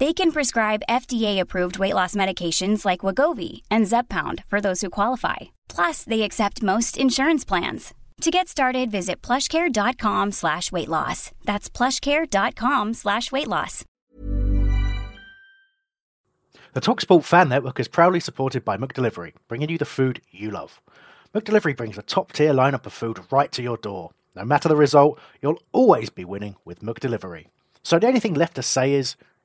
They can prescribe FDA-approved weight loss medications like Wegovy and Zepbound for those who qualify. Plus, they accept most insurance plans. To get started, visit plushcare.com/weightloss. That's plushcare.com/weightloss. The TalkSport Fan Network is proudly supported by McDelivery, bringing you the food you love. McDelivery brings a top-tier lineup of food right to your door. No matter the result, you'll always be winning with McDelivery. So the only thing left to say is...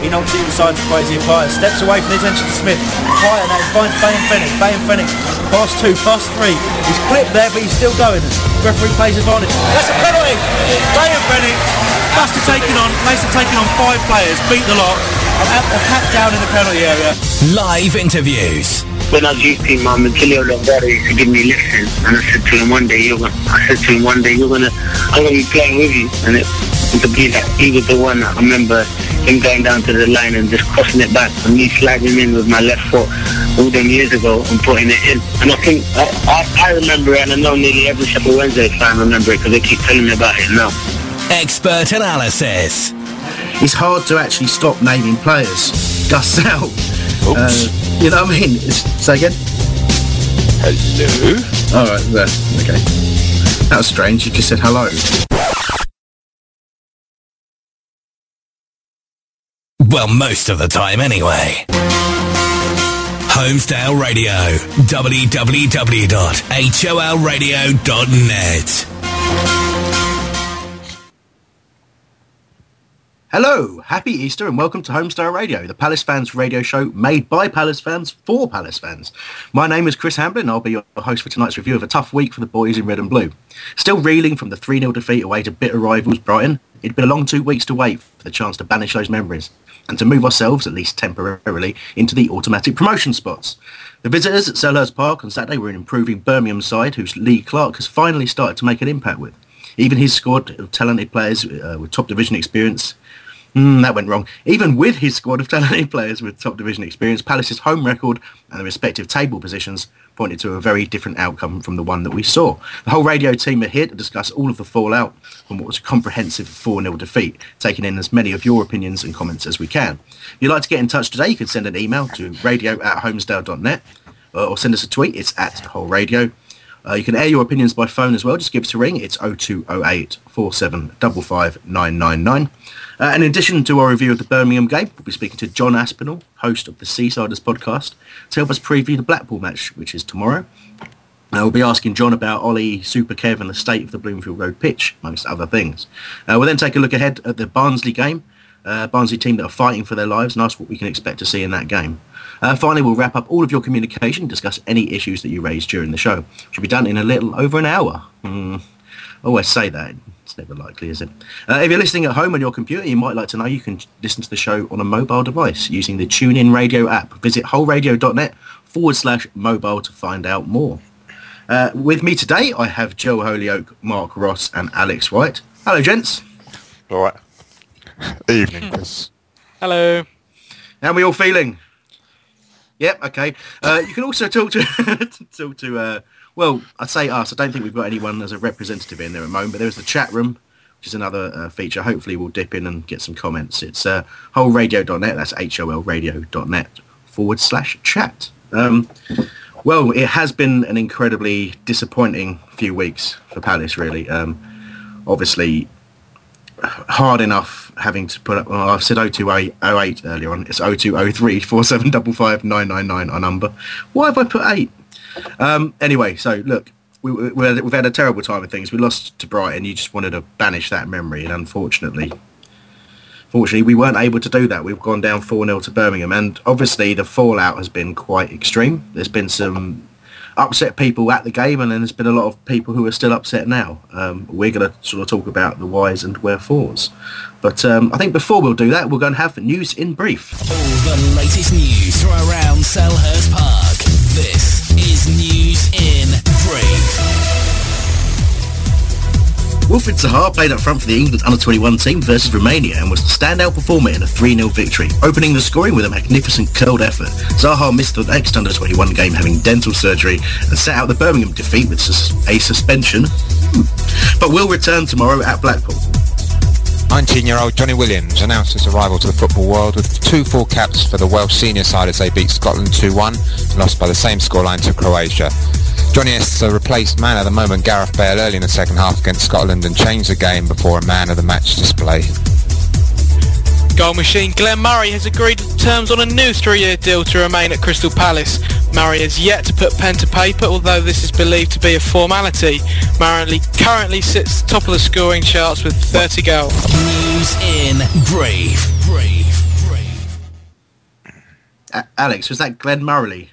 Enoch Seaver signs to Kwesi Appiah, steps away from the attention to Smith. Appiah now finds Bayon Fennick, pass two, pass three. He's clipped there, but he's still going. Referee plays advantage. That's a penalty! Bayon Fennick must have taken on five players, beat the lot, and pat down in the penalty area. Live interviews. When I was youth team, my Matilio Lombardi used to give me a lesson, and I said to him one day, I'm going to be playing with you. And he was the one. I remember him going down to the line and just crossing it back, and me sliding in with my left foot all them years ago and putting it in. And I think I remember it, and I know nearly every Sheffield Wednesday fan remember it because they keep telling me about it now. Expert analysis. It's hard to actually stop naming players. Gussell. Oops. You know what I mean? Say again. Hello. All right. There. Okay. That was strange. You just said hello. Well, most of the time, anyway. Homesdale Radio. www.holradio.net. Hello, happy Easter and welcome to Homesdale Radio, the Palace Fans radio show made by Palace Fans for Palace Fans. My name is Chris Hamblin and I'll be your host for tonight's review of a tough week for the boys in red and blue. Still reeling from the 3-0 defeat away to bitter rivals Brighton, it'd been a long 2 weeks to wait for the chance to banish those memories and to move ourselves, at least temporarily, into the automatic promotion spots. The visitors at Selhurst Park on Saturday were an improving Birmingham side whose Lee Clark has finally started to make an impact with. Even his squad of talented players with top division experience... Even with his squad of talented players with top division experience, Palace's home record and the respective table positions pointed to a very different outcome from the one that we saw. The whole radio team are here to discuss all of the fallout from what was a comprehensive 4-0 defeat, taking in as many of your opinions and comments as we can. If you'd like to get in touch today, you can send an email to radio@homesdale.net or send us a tweet. It's @wholeradio. You can air your opinions by phone as well. Just give us a ring. It's 0208 4755999. In addition to our review of the Birmingham game, we'll be speaking to John Aspinall, host of the Seasiders podcast, to help us preview the Blackpool match, which is tomorrow. We'll be asking John about Ollie, Super Kev and the state of the Bloomfield Road pitch, amongst other things. We'll then take a look ahead at the Barnsley game, Barnsley team that are fighting for their lives, and ask what we can expect to see in that game. Finally, we'll wrap up all of your communication, discuss any issues that you raised during the show, which will be done in a little over an hour. Always say that. It's never likely, is it? If you're listening at home on your computer, you might like to know you can listen to the show on a mobile device using the TuneIn Radio app. Visit wholeradio.net/mobile to find out more. With me today, I have Joe Holyoke, Mark Ross and Alex White. Hello, gents. All right. Evening, Chris. Hello. How are we all feeling? Yep, okay. You can also talk to well, I'd say us. I don't think we've got anyone as a representative in there at the moment, but there is the chat room, which is another feature. Hopefully we'll dip in and get some comments. It's wholeradio.net. That's holradio.net/chat. Well, it has been an incredibly disappointing few weeks for Palace, really. Obviously, hard enough having to put up... well, I've said 0208 earlier on. It's 0203 4755999 our number. Why have I put 8? Anyway, so look, we've had a terrible time of things. We lost to Brighton. You just wanted to banish that memory, and unfortunately, we weren't able to do that. We've gone down 4-0 to Birmingham, and obviously the fallout has been quite extreme. There's been some upset people at the game, and then there's been a lot of people who are still upset now. We're going to sort of talk about the whys and wherefores. But I think before we'll do that, we're going to have news in brief. All the latest news from around Selhurst Park. This is News in Brief. Wilfried Zaha played up front for the England under-21 team versus Romania and was the standout performer in a 3-0 victory, opening the scoring with a magnificent curled effort. Zaha missed the next under-21 game having dental surgery and sat out the Birmingham defeat with a suspension, but will return tomorrow at Blackpool. 19-year-old Johnny Williams announced his arrival to the football world with 2 full caps for the Welsh senior side as they beat Scotland 2-1 and lost by the same scoreline to Croatia. Johnny is a replaced man at the moment, Gareth Bale, early in the second half against Scotland and changed the game before a man of the match display. Goal machine Glenn Murray has agreed terms on a new 3-year deal to remain at Crystal Palace. Murray has yet to put pen to paper, although this is believed to be a formality. Murray currently sits top of the scoring charts with 30 goals. News in brief. Alex, was that Glenn Murray?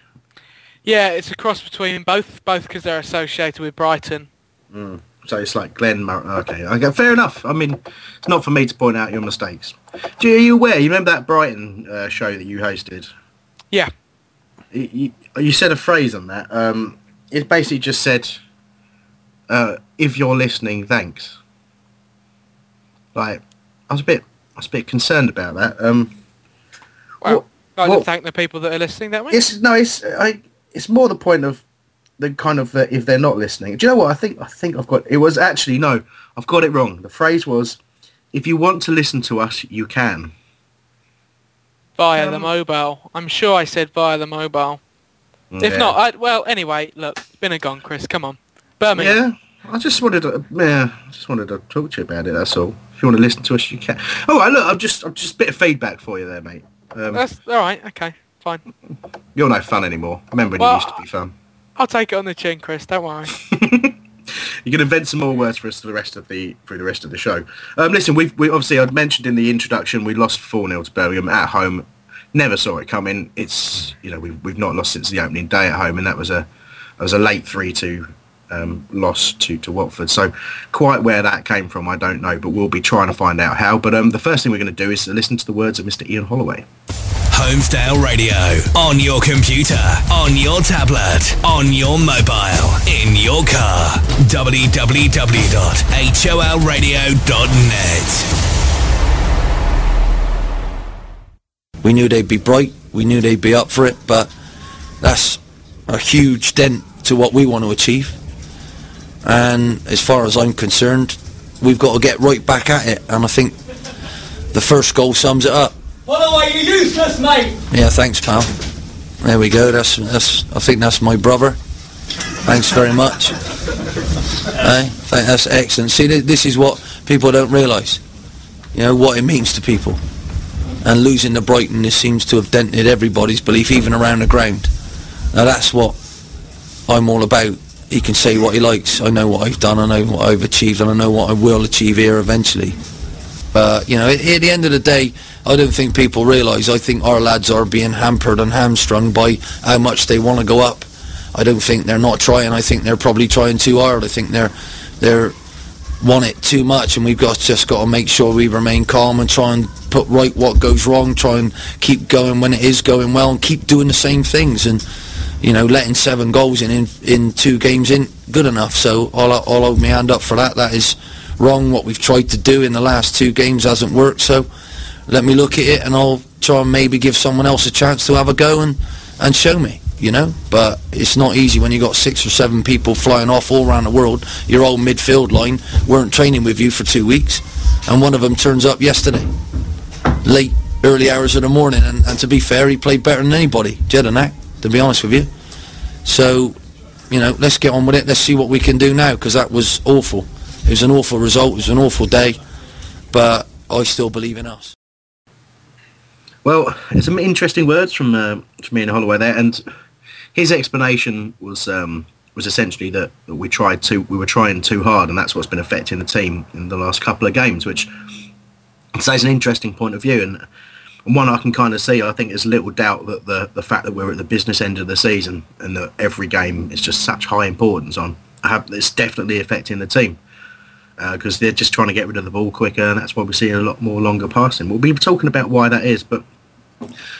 Yeah, it's a cross between both because they're associated with Brighton. So it's like Glenn Murray. Okay, fair enough. I mean, it's not for me to point out your mistakes. Are you aware? You remember that Brighton show that you hosted? Yeah. You said a phrase on that. It basically just said, "If you're listening, thanks." Like, I was a bit concerned about that. Well, thank the people that are listening that way. It's more the point of the kind of if they're not listening. Do you know what? I think I've got it. Was actually no, I've got it wrong. The phrase was, "If you want to listen to us, you can." Via the mobile. I'm sure I said via the mobile. Yeah. If not, anyway, look, it's been a gone, Chris. Come on. Birmingham. Yeah, I just wanted to talk to you about it, that's all. If you want to listen to us, you can. Oh, look, I'm just a bit of feedback for you there, mate. That's all right. Okay, fine. You're no fun anymore. Remember when you used to be fun. I'll take it on the chin, Chris. Don't worry. You can invent some more words for us for the rest of the show. Listen, we obviously I'd mentioned in the introduction we lost 4-0 to Birmingham at home. Never saw it coming. It's we've not lost since the opening day at home, and that was a late 3-2 loss to Watford. So quite where that came from, I don't know, but we'll be trying to find out how. But the first thing we're going to do is to listen to the words of Mr. Ian Holloway. Homesdale Radio, on your computer, on your tablet, on your mobile, in your car. www.holradio.net. We knew they'd be bright, we knew they'd be up for it, but that's a huge dent to what we want to achieve. And as far as I'm concerned, we've got to get right back at it, and I think the first goal sums it up. Holloway, you're useless, mate! Yeah, thanks, pal. There we go, that's I think that's my brother. Thanks very much. I think that's excellent. See, this is what people don't realise, what it means to people. And losing to Brighton, this seems to have dented everybody's belief, even around the ground. Now that's what I'm all about. He can say what he likes. I know what I've done, I know what I've achieved, and I know what I will achieve here eventually. But, at the end of the day, I don't think people realise. I think our lads are being hampered and hamstrung by how much they want to go up. I don't think they're not trying. I think they're probably trying too hard. I think they're want it too much, and we've just got to make sure we remain calm and try and put right what goes wrong, try and keep going when it is going well, and keep doing the same things. And, letting 7 goals in 2 games isn't good enough. So I'll hold my hand up for that. That is wrong. What we've tried to do in the last 2 games hasn't worked, so let me look at it and I'll try and maybe give someone else a chance to have a go and show me, But it's not easy when you've got 6 or 7 people flying off all around the world. Your old midfield line weren't training with you for 2 weeks, and one of them turns up yesterday, late, early hours of the morning, and to be fair, he played better than anybody, Jedinak, to be honest with you. So, let's get on with it. Let's see what we can do now, because that was awful. It was an awful result, it was an awful day, but I still believe in us. Well, there's some interesting words from Ian Holloway there, and his explanation was was essentially that we were trying too hard, and that's what's been affecting the team in the last couple of games, which I'd say is an interesting point of view, and one I can kind of see. I think there's little doubt that the fact that we're at the business end of the season and that every game is just such high importance on, it's definitely affecting the team, because they're just trying to get rid of the ball quicker, and that's why we're seeing a lot more longer passing. We'll be talking about why that is, but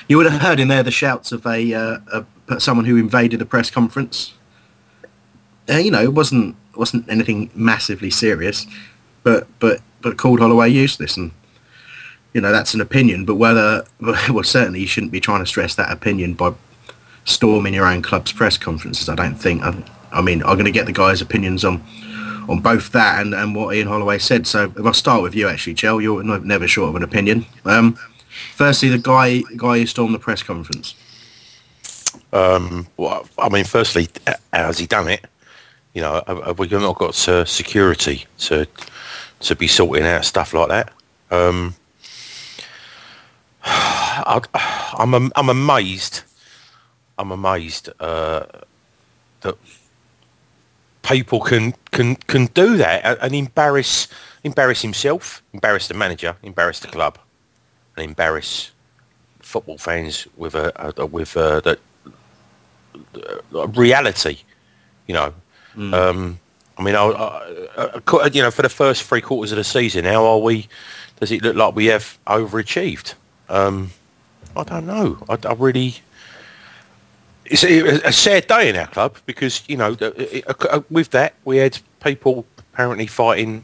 you would have heard in there the shouts of someone who invaded a press conference. It wasn't anything massively serious, but called Holloway useless, and that's an opinion. But certainly you shouldn't be trying to stress that opinion by storming your own club's press conferences. I don't think. I mean, I'm going to get the guys' opinions on both that and what Ian Holloway said. So if I start with you, actually, Chel, you're never short of an opinion. Firstly, the guy who stormed the press conference. Well, I mean, firstly, has he done it? Have we not got security to be sorting out stuff like that? I'm amazed. That people can do that and embarrass himself, embarrass the manager, embarrass the club, and embarrass football fans with the reality. For the first three quarters of the season, how are we? Does it look like we have overachieved? I don't know. I really. It's a sad day in our club because with that we had people apparently fighting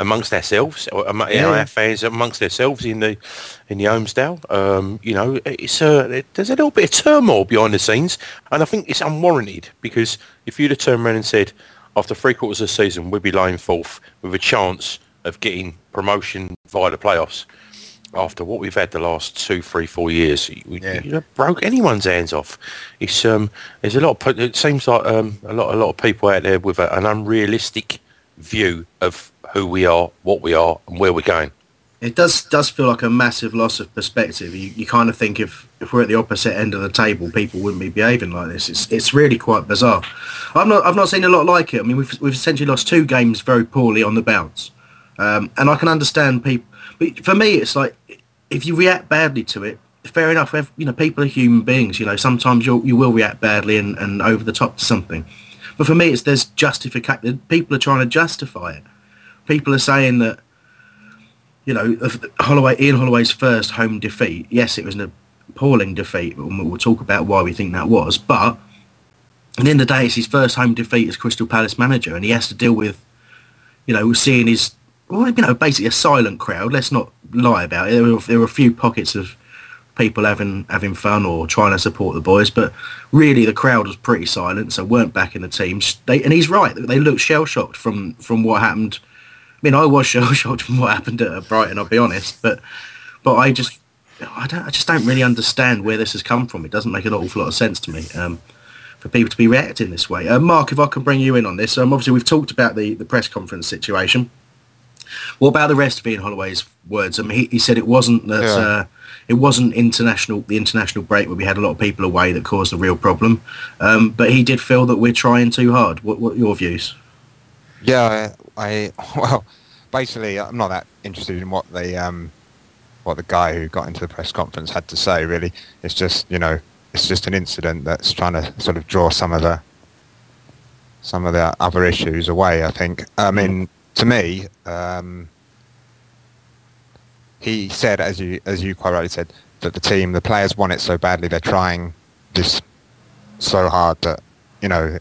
amongst ourselves, our fans amongst themselves in the Homesdale. There's a little bit of turmoil behind the scenes, and I think it's unwarranted, because if you'd have turned around and said after three quarters of the season we'd be lying fourth with a chance of getting promotion via the playoffs, after what we've had the last 2, 3, 4 years, broke anyone's hands off. It's there's a lot. It seems like a lot of people out there with an unrealistic view of who we are, what we are, and where we're going. It does feel like a massive loss of perspective. You kind of think if we're at the opposite end of the table, people wouldn't be behaving like this. It's really quite bizarre. I've not seen a lot like it. I mean, we've essentially lost 2 games very poorly on the bounce, and I can understand people. But for me, it's like, if you react badly to it, fair enough. People are human beings. Sometimes you will react badly and over the top to something. But for me, there's justification. People are trying to justify it. People are saying that, Ian Holloway's first home defeat. Yes, it was an appalling defeat, and we'll talk about why we think that was. But at the end of the day, it's his first home defeat as Crystal Palace manager, and he has to deal with, seeing his. Well, basically a silent crowd. Let's not lie about it. There were a few pockets of people having fun or trying to support the boys, but really the crowd was pretty silent, so weren't backing the team. And he's right. They looked shell-shocked from what happened. I mean, I was shell-shocked from what happened at Brighton, I'll be honest, but I just don't really understand where this has come from. It doesn't make an awful lot of sense to me. For people to be reacting this way. Mark, if I can bring you in on this. Obviously, we've talked about the press conference situation. What about the rest of Ian Holloway's words? I mean, he said it wasn't that it wasn't the international break where we had a lot of people away that caused the real problem. But he did feel that we're trying too hard. What are your views? Yeah, basically, I'm not that interested in what the guy who got into the press conference had to say. Really, it's just an incident that's trying to sort of draw some of the other issues away. I think. I mean. To me, he said, as you quite rightly said, that the players want it so badly, they're trying this so hard that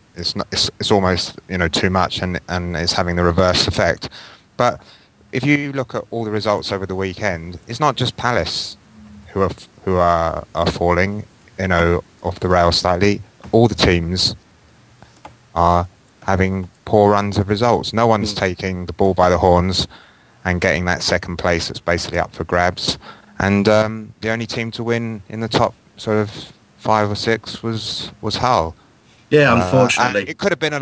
it's almost too much, and it's having the reverse effect. But if you look at all the results over the weekend, it's not just Palace who are falling off the rails slightly. All the teams are having poor runs of results. No one's taking the ball by the horns and getting that second place that's basically up for grabs. And the only team to win in the top sort of 5 or 6 was Hull. Yeah, unfortunately, and it could have been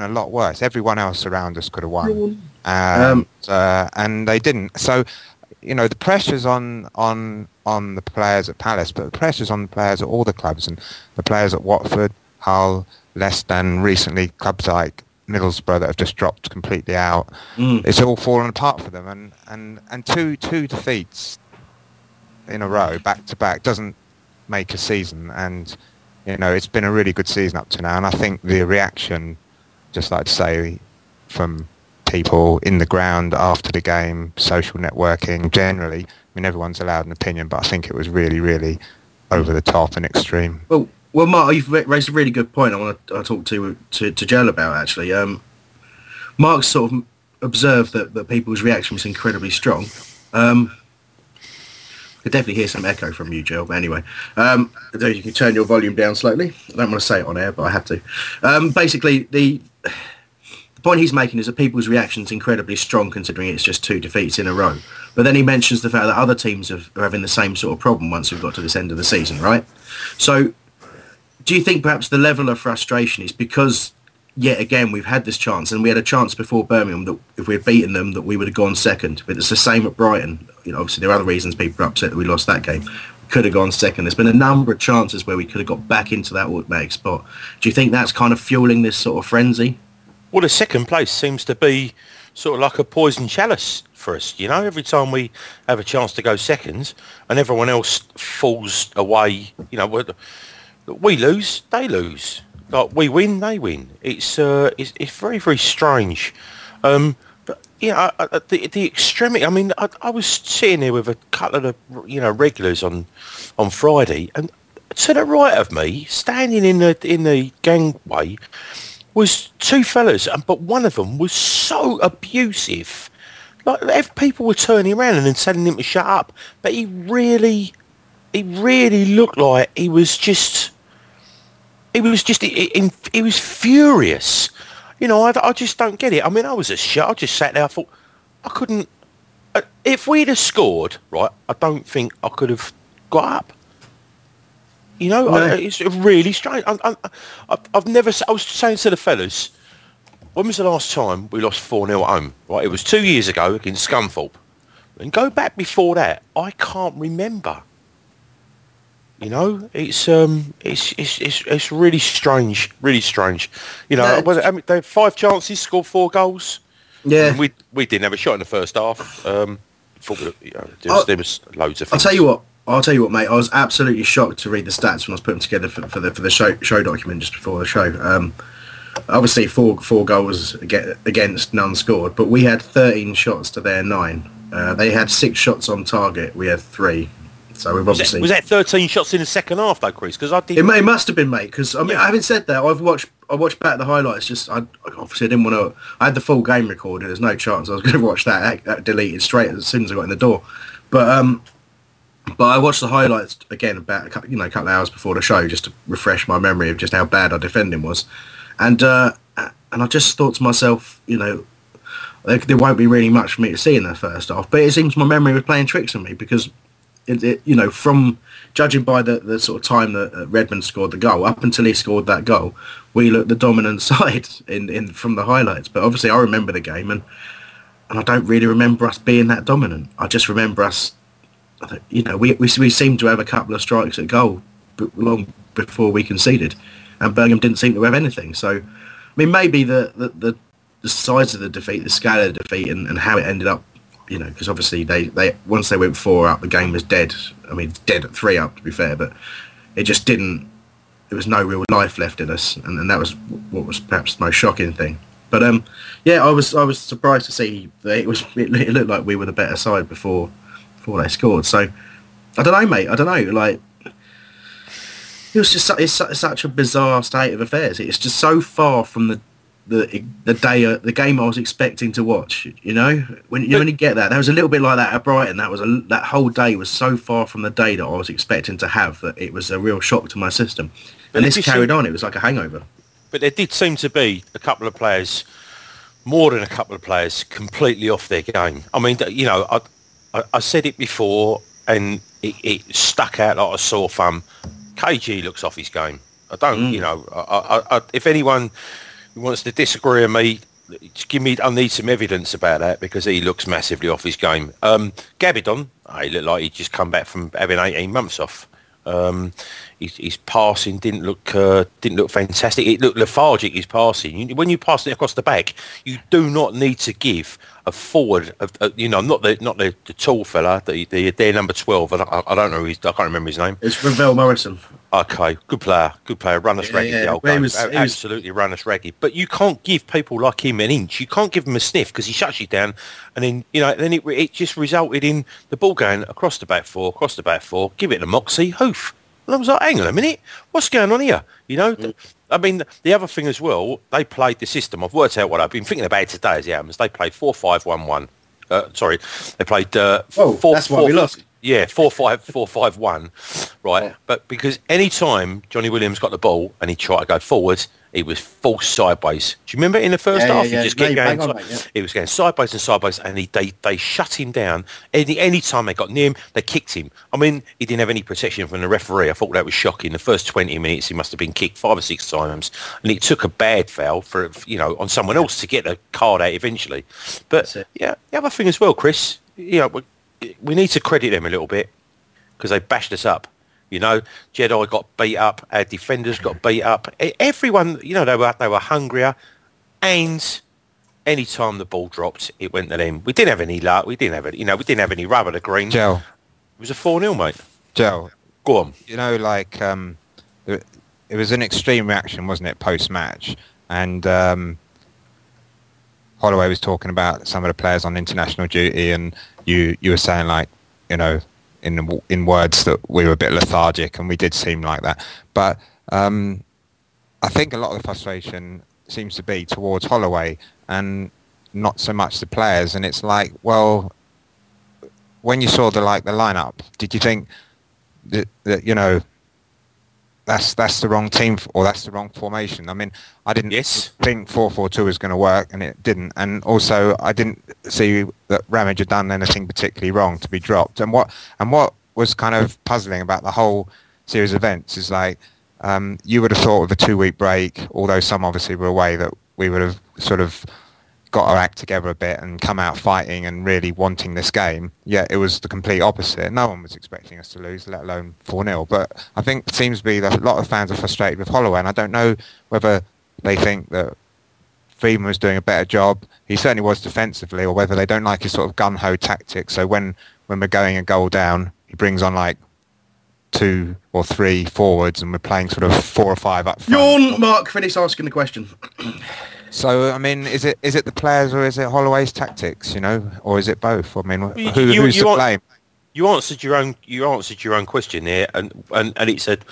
a lot worse. Everyone else around us could have won, and they didn't. So, the pressure's on the players at Palace, but the pressure's on the players at all the clubs, and the players at Watford, Hull, less than recently clubs like Middlesbrough that have just dropped completely out. It's all fallen apart for them, and two defeats in a row back to back doesn't make a season. And you know, it's been a really good season up to now, and I think the reaction, just like to say, from people in the ground after the game, social networking generally, I mean, everyone's allowed an opinion, but I think it was really, really over the top and extreme. Well, Mark, you've raised a really good point I want to talk to Joel about, actually. Mark sort of observed that people's reaction was incredibly strong. I could definitely hear some echo from you, Joel, but anyway. You can turn your volume down slightly. I don't want to say it on air, but I had to. Basically, the point he's making is that people's reaction's incredibly strong, considering it's just two defeats in a row. But then he mentions the fact that other teams are having the same sort of problem once we've got to this end of the season, right? So... do you think perhaps the level of frustration is because, yet again, we've had this chance, and we had a chance before Birmingham that if we'd beaten them, that we would have gone second. But it's the same at Brighton. You know, obviously there are other reasons people are upset that we lost that game. We could have gone second. There's been a number of chances where we could have got back into that automatic spot. Do you think that's kind of fueling this sort of frenzy? Well, the second place seems to be sort of like a poison chalice for us. You know, every time we have a chance to go second, and everyone else falls away, you know... we lose, they lose. Like, we win, they win. It's very, very strange. But yeah, the extremity. I mean, I was sitting here with a couple of the, you know, regulars on Friday, and to the right of me, standing in the gangway, was two fellas, but one of them was so abusive. Like, people were turning around and then telling him to shut up, but he really looked like he was just. He was furious. You know, I just don't get it. I mean, I was a shit. I just sat there. I thought, I couldn't. If we'd have scored, right, I don't think I could have got up. You know, no. It's really strange. I've never. I was saying to the fellas, when was the last time we lost 4-0 at home? Right, it was 2 years ago against Scunthorpe. And go back before that, I can't remember. You know, it's really strange. You know, I mean, they had 5 chances, scored 4 goals. Yeah, and we didn't have a shot in the first half. There was loads of things. I'll tell you what, mate. I was absolutely shocked to read the stats when I was putting them together for the show document just before the show. Obviously, four goals against, none scored, but we had 13 shots to their 9. They had 6 shots on target. We had 3. So we've obviously... Was that 13 shots in the second half, though, Chris? Because I did. It must have been, mate. Because I mean, yeah. Having said that, I watched back the highlights. Just I didn't want to. I had the full game recorded. There's no chance I was going to watch that deleted straight as soon as I got in the door. But I watched the highlights again about a couple of hours before the show just to refresh my memory of just how bad our defending was, and I just thought to myself, you know, there won't be really much for me to see in the first half. But it seems my memory was playing tricks on me because. You know, from judging by the sort of time that Redmond scored the goal up until he scored that goal, we looked the dominant side in from the highlights. But obviously, I remember the game, and I don't really remember us being that dominant. I just remember us, you know, we seemed to have a couple of strikes at goal long before we conceded, and Birmingham didn't seem to have anything. So, I mean, maybe the size of the defeat, the scale of the defeat, and how it ended up. You know, because obviously they once they went 4 up, the game was dead. I mean, dead at 3 up, to be fair, but it just didn't... There was no real life left in us, and that was what was perhaps the most shocking thing. But, yeah, I was surprised to see that it looked like we were the better side before they scored. So, I don't know, mate, like... It was just such a bizarre state of affairs. It's just so far from the game I was expecting to watch, you know, when you get that was a little bit like that at Brighton. That whole day was so far from the day that I was expecting to have that it was a real shock to my system. And this carried on; it was like a hangover. But there did seem to be a couple of players, more than a couple of players, completely off their game. I mean, you know, I said it before, and it stuck out like a sore thumb. KG looks off his game. I don't, you know, I if anyone. He wants to disagree with me. I need some evidence about that because he looks massively off his game. Gabbidon, he looked like he'd just come back from having 18 months off. His passing didn't look fantastic. It looked lethargic, his passing. When you pass it across the back, you do not need to give a forward, not the tall fella, their number 12. I don't know. I can't remember his name. It's Ravel Morrison. Okay, good player. Run us ragged. Yeah. Absolutely, run us ragged. But you can't give people like him an inch. You can't give him a sniff because he shuts you down, and then it just resulted in the ball going across the back four. Give it to Moxie. Hoof. And I was like, hang on a minute, what's going on here? I mean, the other thing as well, they played the system. I've worked out what I've been thinking about it today as it happens. They played 4-5-1-1. They played 4-4-4. Yeah, 4-5-4-5-1. Right. Yeah. But because any time Johnny Williams got the ball and he tried to go forwards, it was forced sideways. Do you remember in the first half? Yeah. He just kept going. It was going sideways, and they shut him down. Any time they got near him, they kicked him. I mean, he didn't have any protection from the referee. I thought that was shocking. The first 20 minutes, he must have been kicked 5 or 6 times, and it took a bad foul for on someone else to get a card out eventually. But yeah, the other thing as well, Chris. We need to credit them a little bit because they bashed us up. Jedi got beat up. Our defenders got beat up. Everyone, they were hungrier. And any time the ball dropped, it went to them. We didn't have any luck. We didn't have it. We didn't have any rubber to green. Joe, it was a 4-0, mate. Joe, go on. It was an extreme reaction, wasn't it? Post match, and Holloway was talking about some of the players on international duty, and you were saying in words that we were a bit lethargic, and we did seem like that. But I think a lot of the frustration seems to be towards Holloway and not so much the players. And it's like, well, when you saw the lineup, did you think that that's the wrong team or that's the wrong formation? I mean, I didn't think 4-4-2 was going to work, and it didn't. And also, I didn't see that Ramage had done anything particularly wrong to be dropped. And what was kind of puzzling about the whole series of events is you would have thought with a 2-week break, although some obviously were away, that we would have sort of got our act together a bit and come out fighting and really wanting this game. Yet it was the complete opposite. No one was expecting us to lose, let alone 4-0. But I think it seems to be that a lot of fans are frustrated with Holloway, and I don't know whether they think that Freeman was doing a better job. He certainly was defensively, or whether they don't like his sort of gung-ho tactic. So when we're going a goal down, he brings on 2 or 3 forwards, and we're playing sort of 4 or 5 up front. Yawn, Mark, finish asking the question. So, I mean, is it the players or is it Holloway's tactics, or is it both? I mean, who's to blame? You answered your own question there, and it said,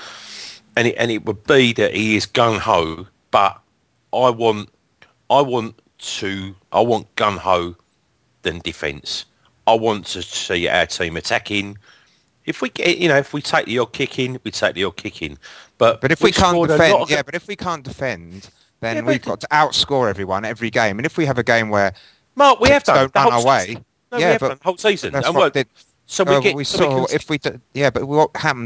and it would be that he is gung ho, but I want gung ho than defence. I want to see our team attacking. If we take the odd kick in, we take the odd kick in. But if we can't defend, then we've got to outscore everyone every game. And if we have a game where Mark, we have done run away, the whole season. That's and what did. So but what happened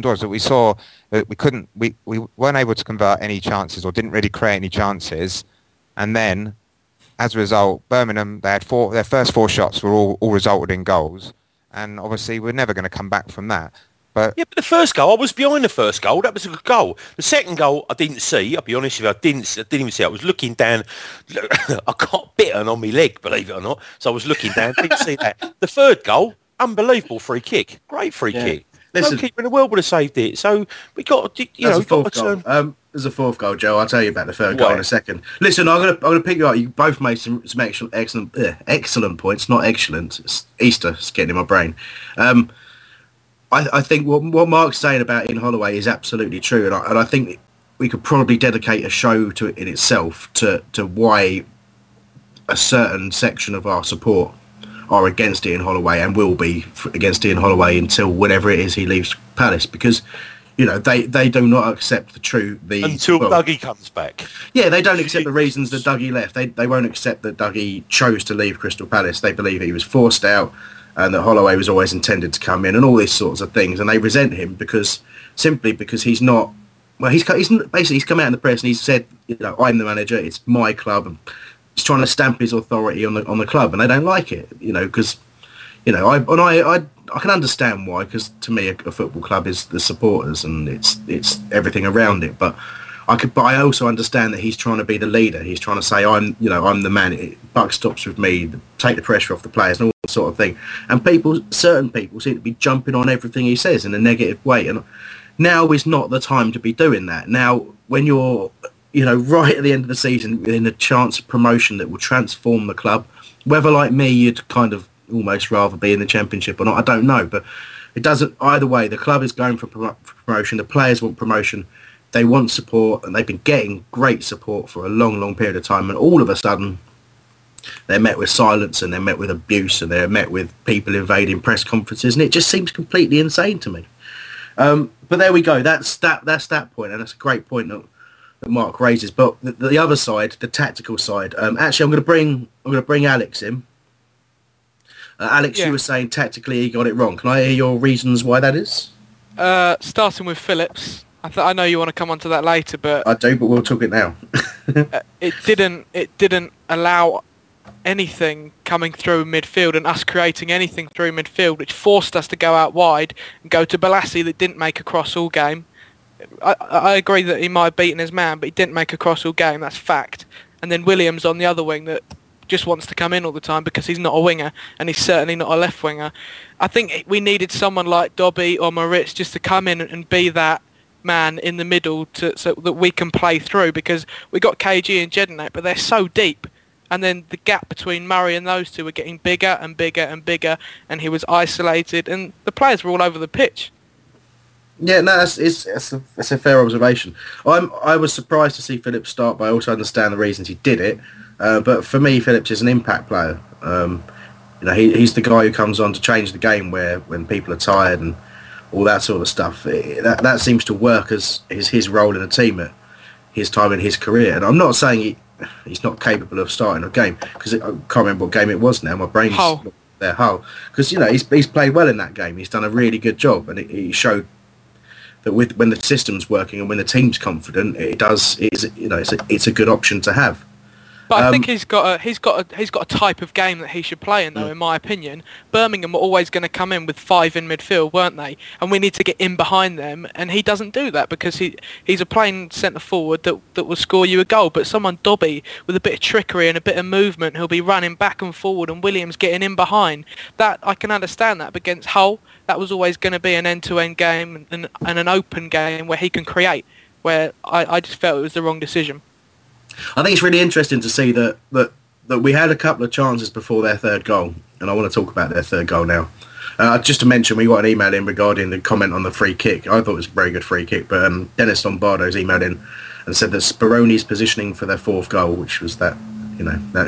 was that we saw that we weren't able to convert any chances or didn't really create any chances, and then as a result, Birmingham they had their first 4 shots were all resulted in goals, and obviously we're never going to come back from that. But the first goal, I was behind the first goal. That was a good goal. The second goal, I didn't see. I'll be honest with you, I didn't even see. I was looking down. I got bitten on my leg, believe it or not. So I was looking down. Didn't see that. The third goal, unbelievable free kick. Great free kick. Listen, no keeper in the world would have saved it. So we got, goal. There's a fourth goal, Joe. I'll tell you about the third goal in a second. Listen, I'm gonna pick you up. You both made some excellent points. Not excellent. It's Easter. It's getting in my brain. I think what Mark's saying about Ian Holloway is absolutely true, and I think we could probably dedicate a show to it in itself to why a certain section of our support are against Ian Holloway and will be against Ian Holloway until whenever it is he leaves Palace, because they do not accept Dougie comes back. Yeah, they don't accept the reasons that Dougie left. They won't accept that Dougie chose to leave Crystal Palace. They believe he was forced out, and that Holloway was always intended to come in, and all these sorts of things, and they resent him because he's not. Well, he's come out in the press and he's said, I'm the manager, it's my club, and he's trying to stamp his authority on the club, and they don't like it, because I I can understand why, because to me a football club is the supporters and it's everything around it. But I also understand that he's trying to be the leader. He's trying to say, I'm the man. Buck stops with me. Take the pressure off the players and all that sort of thing. And certain people seem to be jumping on everything he says in a negative way. And now is not the time to be doing that. Now, when you're, right at the end of the season, within a chance of promotion that will transform the club, whether like me you'd kind of almost rather be in the Championship or not, I don't know. But it doesn't, either way, the club is going for promotion. The players want promotion. They want support, and they've been getting great support for a long, long period of time. And all of a sudden, they're met with silence, and they're met with abuse, and they're met with people invading press conferences. And it just seems completely insane to me. But there we go. That's that point, and that's a great point that Mark raises. But the other side, the tactical side. Actually, I'm going to bring Alex in. Alex, yeah. You were saying tactically he got it wrong. Can I hear your reasons why that is? Starting with Phillips. I know you want to come on to that later, but I do. But we'll talk it now. It didn't allow anything coming through midfield and us creating anything through midfield, which forced us to go out wide and go to Balassi that didn't make a cross all game. I agree that he might have beaten his man, but he didn't make a cross all game. That's fact. And then Williams on the other wing that just wants to come in all the time because he's not a winger and he's certainly not a left winger. I think we needed someone like Dobby or Moritz just to come in and be that man in the middle so that we can play through, because we got KG and Jedinak, but they're so deep, and then the gap between Murray and those two were getting bigger and bigger and bigger, and he was isolated and the players were all over the pitch. Yeah, no, that's a fair observation. I was surprised to see Phillips start, but I also understand the reasons he did it. But for me, Phillips is an impact player. He's the guy who comes on to change the game when people are tired and all that sort of stuff. That seems to work as his role in a team at his time in his career. And I'm not saying he's not capable of starting a game, because I can't remember what game it was now. My brain's Hull. There, Hull. Because, he's played well in that game. He's done a really good job, and he showed that when the system's working and when the team's confident, it's a good option to have. But I think he's got a type of game that he should play in, though, in my opinion. Birmingham were always going to come in with five in midfield, weren't they? And we need to get in behind them, and he doesn't do that, because he's a plain centre forward that will score you a goal. But someone Dobby with a bit of trickery and a bit of movement, he'll be running back and forward, and Williams getting in behind. That I can understand that. But against Hull, that was always going to be an end-to-end game and an open game where he can create. Where I just felt it was the wrong decision. I think it's really interesting to see that we had a couple of chances before their third goal, and I want to talk about their third goal now. Just to mention, we got an email in regarding the comment on the free kick. I thought it was a very good free kick, but Dennis Lombardo's emailed in and said that Speroni's positioning for their fourth goal, which was that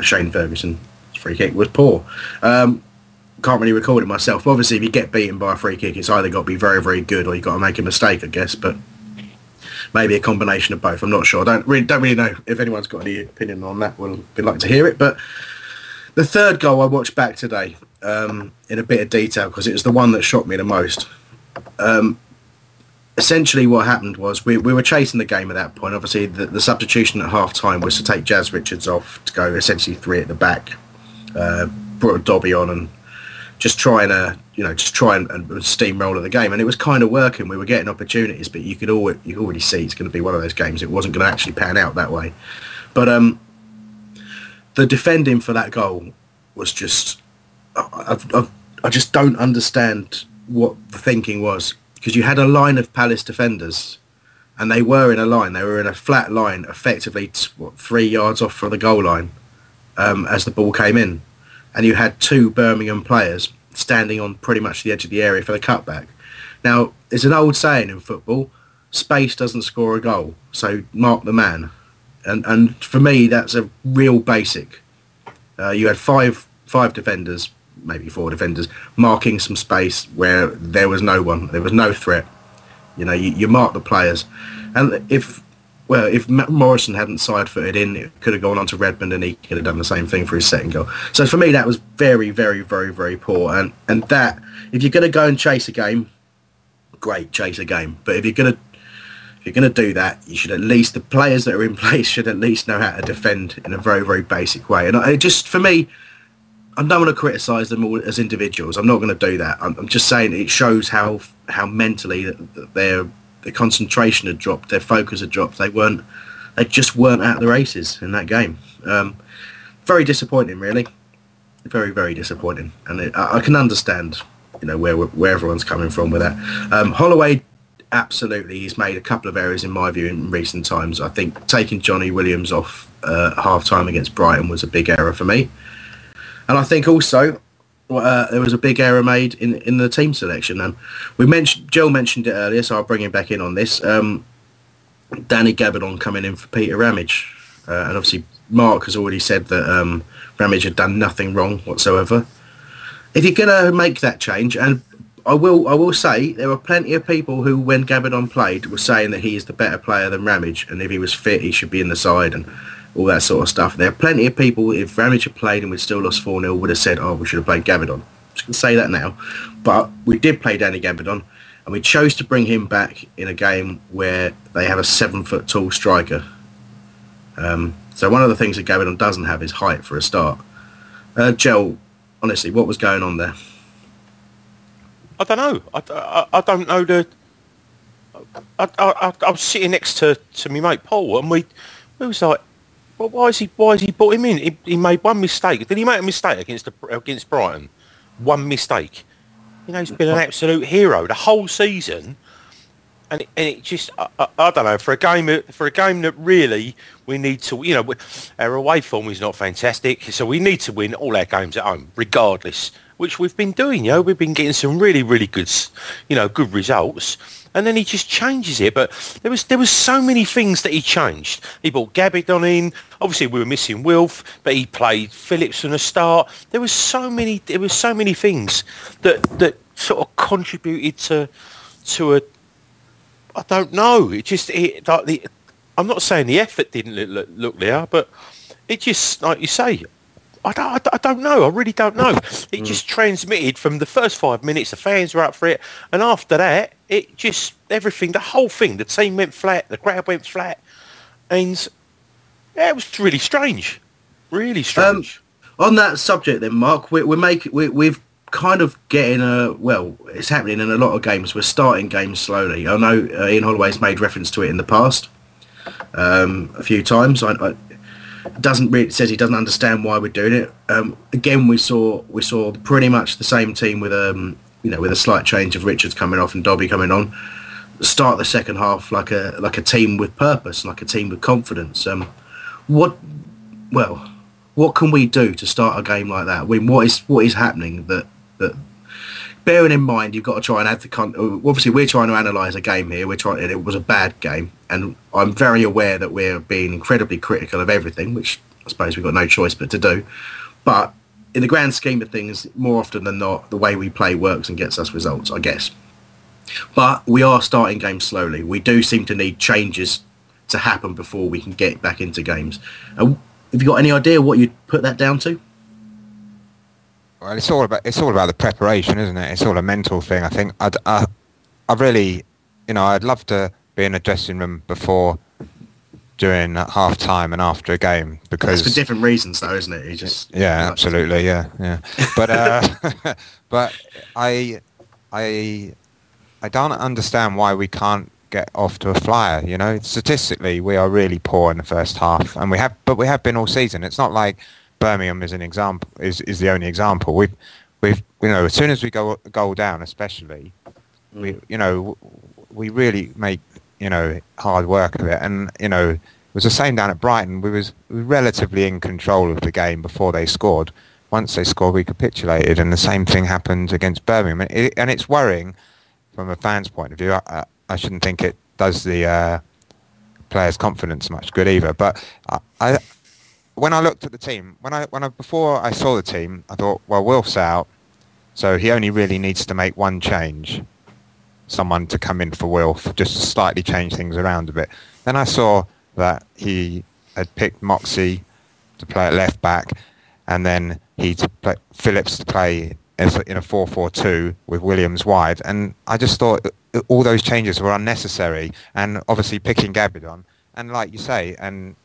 Shane Ferguson free kick, was poor. Can't really record it myself. Obviously, if you get beaten by a free kick, it's either got to be very, very good or you've got to make a mistake, I guess, but maybe a combination of both. I'm not sure. I don't really know if anyone's got any opinion on that. We'd like to hear it. But the third goal I watched back today in a bit of detail, because it was the one that shocked me the most. Essentially what happened was we were chasing the game at that point. Obviously, the substitution at half-time was to take Jazz Richards off to go essentially three at the back. Brought Dobby on and just trying to, and steamroll at the game, and it was kind of working. We were getting opportunities, but you already see it's going to be one of those games. It wasn't going to actually pan out that way. But the defending for that goal was just, I just don't understand what the thinking was, because you had a line of Palace defenders, and they were in a line. They were in a flat line, effectively 3 yards off from the goal line as the ball came in. And you had two Birmingham players standing on pretty much the edge of the area for the cutback. Now, there's an old saying in football, space doesn't score a goal, so mark the man. And for me, that's a real basic. You had five defenders, maybe four defenders, marking some space where there was no one, there was no threat. You mark the players. And if Morrison hadn't side-footed in, it could have gone on to Redmond, and he could have done the same thing for his second goal. So for me, that was very, very, very, very poor. And that, if you're going to go and chase a game, great, chase a game. But if you're going to do that, you should at least, the players that are in place should at least know how to defend in a very, very basic way. And it just, for me, I don't want to criticise them all as individuals. I'm not going to do that. I'm just saying it shows how mentally that their concentration had dropped, their focus had dropped. They just weren't at the races in that game. Very disappointing, really. Very, very disappointing. And I can understand, where everyone's coming from with that. Holloway, absolutely, he's made a couple of errors in my view in recent times. I think taking Johnny Williams off half-time against Brighton was a big error for me. And I think also there was a big error made in the team selection. And Joe mentioned it earlier, so I'll bring him back in on this. Danny Gabbidon coming in for Peter Ramage. And obviously Mark has already said that Ramage had done nothing wrong whatsoever. If you're going to make that change, and I will say there were plenty of people who, when Gabbidon played, were saying that he is the better player than Ramage, and if he was fit, he should be in the side and all that sort of stuff. There are plenty of people, if Ramage had played and we'd still lost 4-0, would have said, we should have played Gabbidon. I'm just going to say that now. But we did play Danny Gabbidon, and we chose to bring him back in a game where they have a 7-foot-tall striker. So one of the things that Gabbidon doesn't have is height for a start. Joel, honestly, what was going on there? I don't know. I don't know the... I was sitting next to my mate Paul, and we was like, well, why is he brought him in? He made one mistake. Did he make a mistake against Brighton? One mistake. He's been an absolute hero the whole season, and it just I don't know, for a game that really we need to, our away form is not fantastic, so we need to win all our games at home regardless, which we've been doing. We've been getting some really, really good good results. And then he just changes it. But there was so many things that he changed. He brought Gabbidon in. Obviously, we were missing Wilf, but he played Phillips from the start. There were so many things that sort of contributed to a. I don't know. I'm not saying the effort didn't look there, but it just, like you say, I don't know. I really don't know. It just transmitted from the first 5 minutes. The fans were up for it. And after that, it just, everything, the whole thing, the team went flat, the crowd went flat. And it was really strange. Really strange. On that subject then, Mark, we've kind of getting it's happening in a lot of games. We're starting games slowly. I know Ian Holloway's made reference to it in the past a few times. Says he doesn't understand why we're doing it. Again, we saw pretty much the same team with a slight change of Richards coming off and Dobby coming on. Start the second half like a team with purpose, like a team with confidence. What can we do to start a game like that? I mean, what is happening that? Bearing in mind, you've got to try and add the... Obviously, we're trying to analyse a game here. And it was a bad game. And I'm very aware that we're being incredibly critical of everything, which I suppose we've got no choice but to do. But in the grand scheme of things, more often than not, the way we play works and gets us results, I guess. But we are starting games slowly. We do seem to need changes to happen before we can get back into games. Have you got any idea what you'd put that down to? Well, it's all about the preparation, isn't it? It's all a mental thing, I think. I really, I'd love to be in a dressing room before, during half time, and after a game, because that's for different reasons, though, isn't it? Absolutely, yeah. But but I don't understand why we can't get off to a flyer. Statistically, we are really poor in the first half, and we have been all season. It's not like Birmingham is an example. Is the only example. We've as soon as we go a goal down, especially, we really make hard work of it. And it was the same down at Brighton. We were relatively in control of the game before they scored. Once they scored, we capitulated, and the same thing happened against Birmingham. And it's worrying from a fan's point of view. I shouldn't think it does the players' confidence much good either. But I when I looked at the team, before I saw the team, I thought, well, Wilf's out, so he only really needs to make one change, someone to come in for Wilf, just to slightly change things around a bit. Then I saw that he had picked Moxie to play at left back, and then he put Phillips to play in a 4-4-2 with Williams wide, and I just thought all those changes were unnecessary, and obviously picking Gabbidon, and like you say, and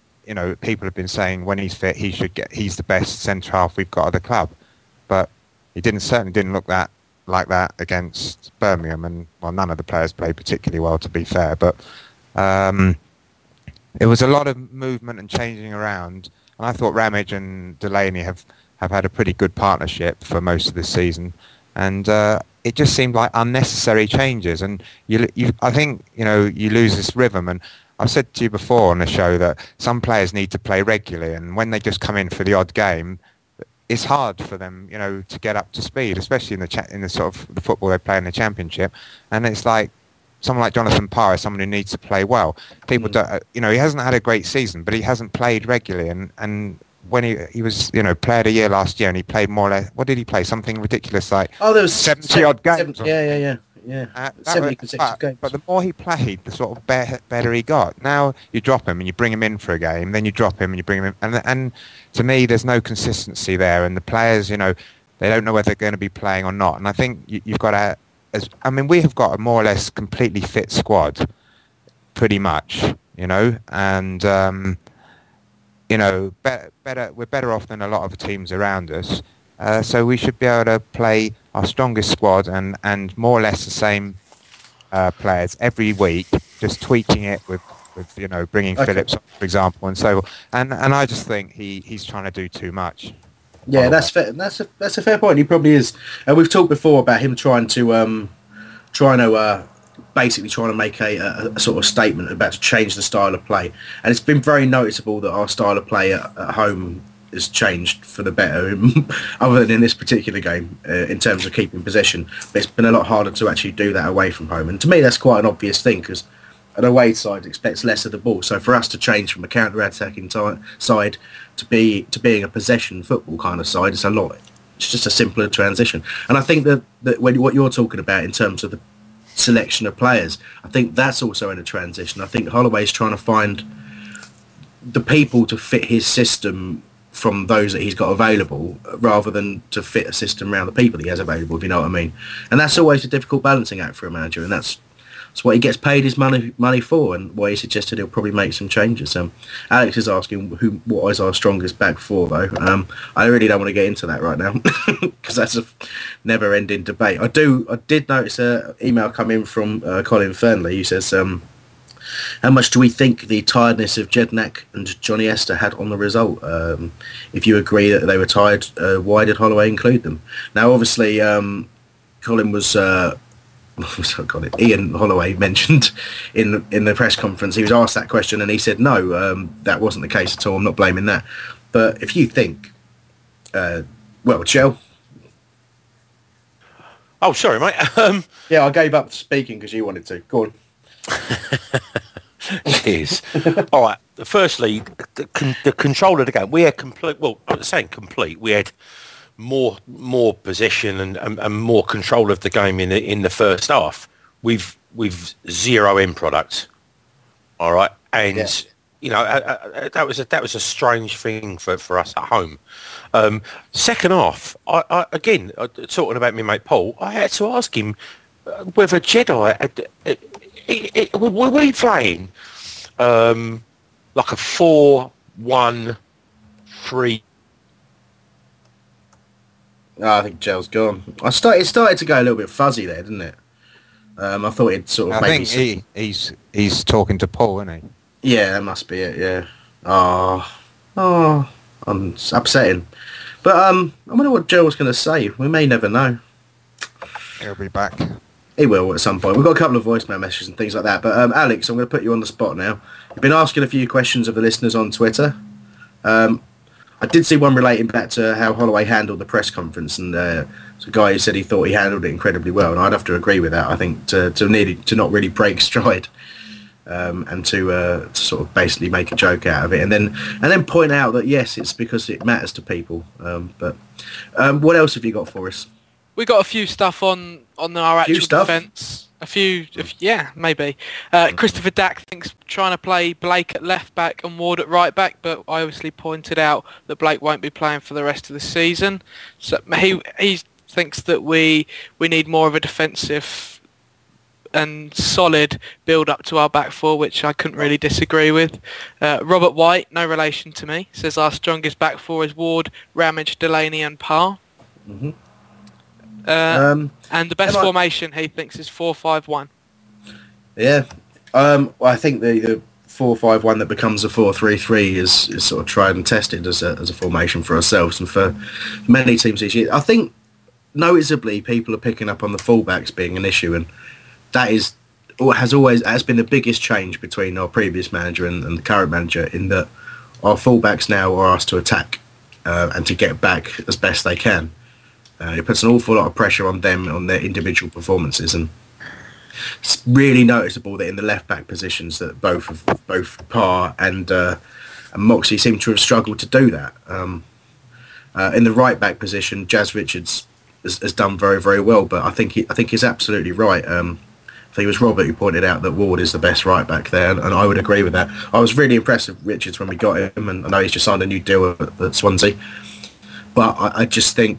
people have been saying when he's fit, he's the best centre half we've got at the club. but he certainly didn't look like that against Birmingham. And well, none of the players played particularly well, to be fair, but it was a lot of movement and changing around. And I thought Ramage and Delaney have had a pretty good partnership for most of this season, and it just seemed like unnecessary changes. And I think, you lose this rhythm. And I've said to you before on the show that some players need to play regularly, and when they just come in for the odd game, it's hard for them, to get up to speed, especially in the sort of the football they play in the Championship. And it's like someone like Jonathan Parr is someone who needs to play well. People don't, he hasn't had a great season, but he hasn't played regularly. And when he was, player of the year last year, and he played more or less, what did he play? Something ridiculous like 70-odd games. Yeah. 70 consecutive games. But the more he played, the sort of better he got. Now you drop him and you bring him in for a game, then you drop him and you bring him in. And to me, there's no consistency there. And the players, they don't know whether they're going to be playing or not. And I think you've got to... we have got a more or less completely fit squad, pretty much, and... we're better off than a lot of teams around us. So we should be able to play our strongest squad and more or less the same players every week, just tweaking it with bringing Phillips on, for example, and so on. And I just think he's trying to do too much. Yeah, that's fair. That's a fair point. He probably is. And we've talked before about him trying to make a sort of statement about to change the style of play. And it's been very noticeable that our style of play at home has changed for the better, other than in this particular game, in terms of keeping possession. But it's been a lot harder to actually do that away from home. And to me, that's quite an obvious thing, because an away side expects less of the ball. So for us to change from a counter-attacking side to being a possession football kind of side, it's just a simpler transition. And I think that when what you're talking about in terms of the selection of players, I think that's also in a transition. I think Holloway's trying to find the people to fit his system from those that he's got available, rather than to fit a system around the people he has available, if you know what I mean. And that's always a difficult balancing act for a manager, and that's what he gets paid his money for, and why he suggested he'll probably make some changes. Alex is asking what is our strongest back four, though. I really don't want to get into that right now, because that's a never-ending debate. I did notice an email come in from Colin Fernley, who says, how much do we think the tiredness of Jednak and Johnny Esther had on the result? If you agree that they were tired, why did Holloway include them? Now, obviously, Colin was... Ian Holloway mentioned in the press conference, he was asked that question and he said no, that wasn't the case at all. I'm not blaming that. But if you think, Chell. Oh, sorry, mate. Yeah, I gave up speaking because you wanted to. Go on. Cheers. All right. Firstly, the control of the game. We had complete. Well, I'm saying complete. We had more possession and more control of the game in the first half. We've zero end product. All right, and that was a strange thing for us at home. Second half, I talking about me mate Paul, I had to ask him whether Jedi were we playing like a 4-1-3. Oh, I think Gel's gone. It started to go a little bit fuzzy there, didn't it? I thought it sort of. I think he's talking to Paul, isn't he? Yeah, that must be it. Yeah. Oh, I'm upsetting. But I wonder what Gel was going to say. We may never know. He'll be back. He will at some point. We've got a couple of voicemail messages and things like that. But Alex, I'm going to put you on the spot now. You've been asking a few questions of the listeners on Twitter. I did see one relating back to how Holloway handled the press conference, and there's a guy who said he thought he handled it incredibly well, and I'd have to agree with that. I think to not really break stride, and to sort of basically make a joke out of it, and then point out that yes, it's because it matters to people. But what else have you got for us? We got a few stuff on our actual defence. Maybe. Christopher Dack thinks trying to play Blake at left back and Ward at right back, but I obviously pointed out that Blake won't be playing for the rest of the season. So he thinks that we need more of a defensive and solid build up to our back four, which I couldn't really disagree with. Robert White, no relation to me, says our strongest back four is Ward, Ramage, Delaney and Parr. Mm-hmm. And the best formation he thinks is 4-5-1. Yeah, I think the 4-5-1 that becomes a 4-3-3 is sort of tried and tested as a formation for ourselves and for many teams this year. I think noticeably people are picking up on the fullbacks being an issue, and that is has been the biggest change between our previous manager and the current manager, in that our fullbacks now are asked to attack and to get back as best they can. It puts an awful lot of pressure on them, on their individual performances, and it's really noticeable that in the left-back positions that both Parr and Moxie seem to have struggled to do that. In the right-back position, Jazz Richards has done very, very well, but I think he's absolutely right. I think it was Robert who pointed out that Ward is the best right-back there, and I would agree with that. I was really impressed with Richards when we got him, and I know he's just signed a new deal at Swansea, but I just think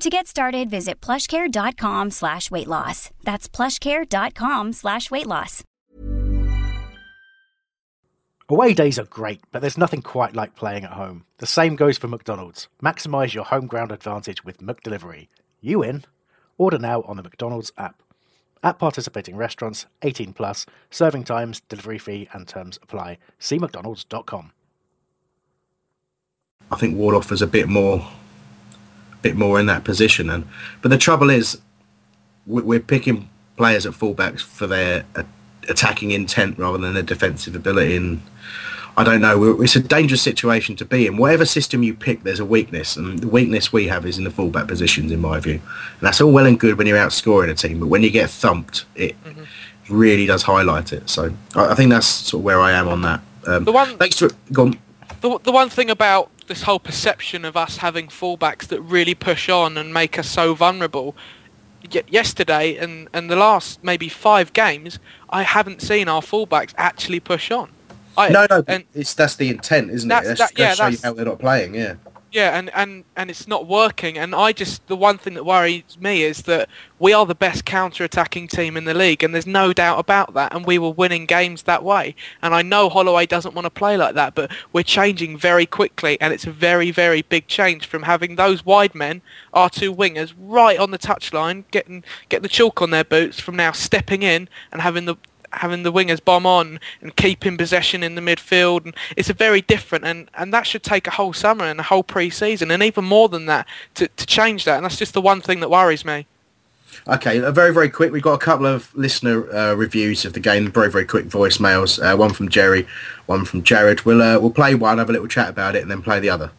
To get started, visit plushcare.com/weightloss. That's plushcare.com/weightloss. Away days are great, but there's nothing quite like playing at home. The same goes for McDonald's. Maximise your home ground advantage with McDelivery. You win. Order now on the McDonald's app. At participating restaurants, 18 plus, serving times, delivery fee and terms apply. See mcdonalds.com. I think Ward offers a bit more in that position, but the trouble is we're picking players at fullbacks for their attacking intent rather than their defensive ability, and I don't know, it's a dangerous situation to be in. Whatever system you pick, there's a weakness, and the weakness we have is in the fullback positions, in my view. And that's all well and good when you're outscoring a team, but when you get thumped, it really does highlight it. So I think that's sort of where I am on that. The one thing about this whole perception of us having fullbacks that really push on and make us so vulnerable, yesterday and the last maybe 5 games, I haven't seen our fullbacks actually push on. That's the intent, isn't it? That's how they're not playing, yeah. Yeah, and it's not working. And the one thing that worries me is that we are the best counter-attacking team in the league, and there's no doubt about that, and we were winning games that way. And I know Holloway doesn't want to play like that, but we're changing very quickly, and it's a very, very big change from having those wide men, our two wingers, right on the touchline, getting the chalk on their boots, from now stepping in and having the wingers bomb on and keeping possession in the midfield. And it's a very different, and that should take a whole summer and a whole pre-season, and even more than that, to change that. And that's just the one thing that worries me. Okay, very, very quick. We've got a couple of listener reviews of the game, very, very quick voicemails. One from Jerry, one from Jared. We'll play one, have a little chat about it, and then play the other.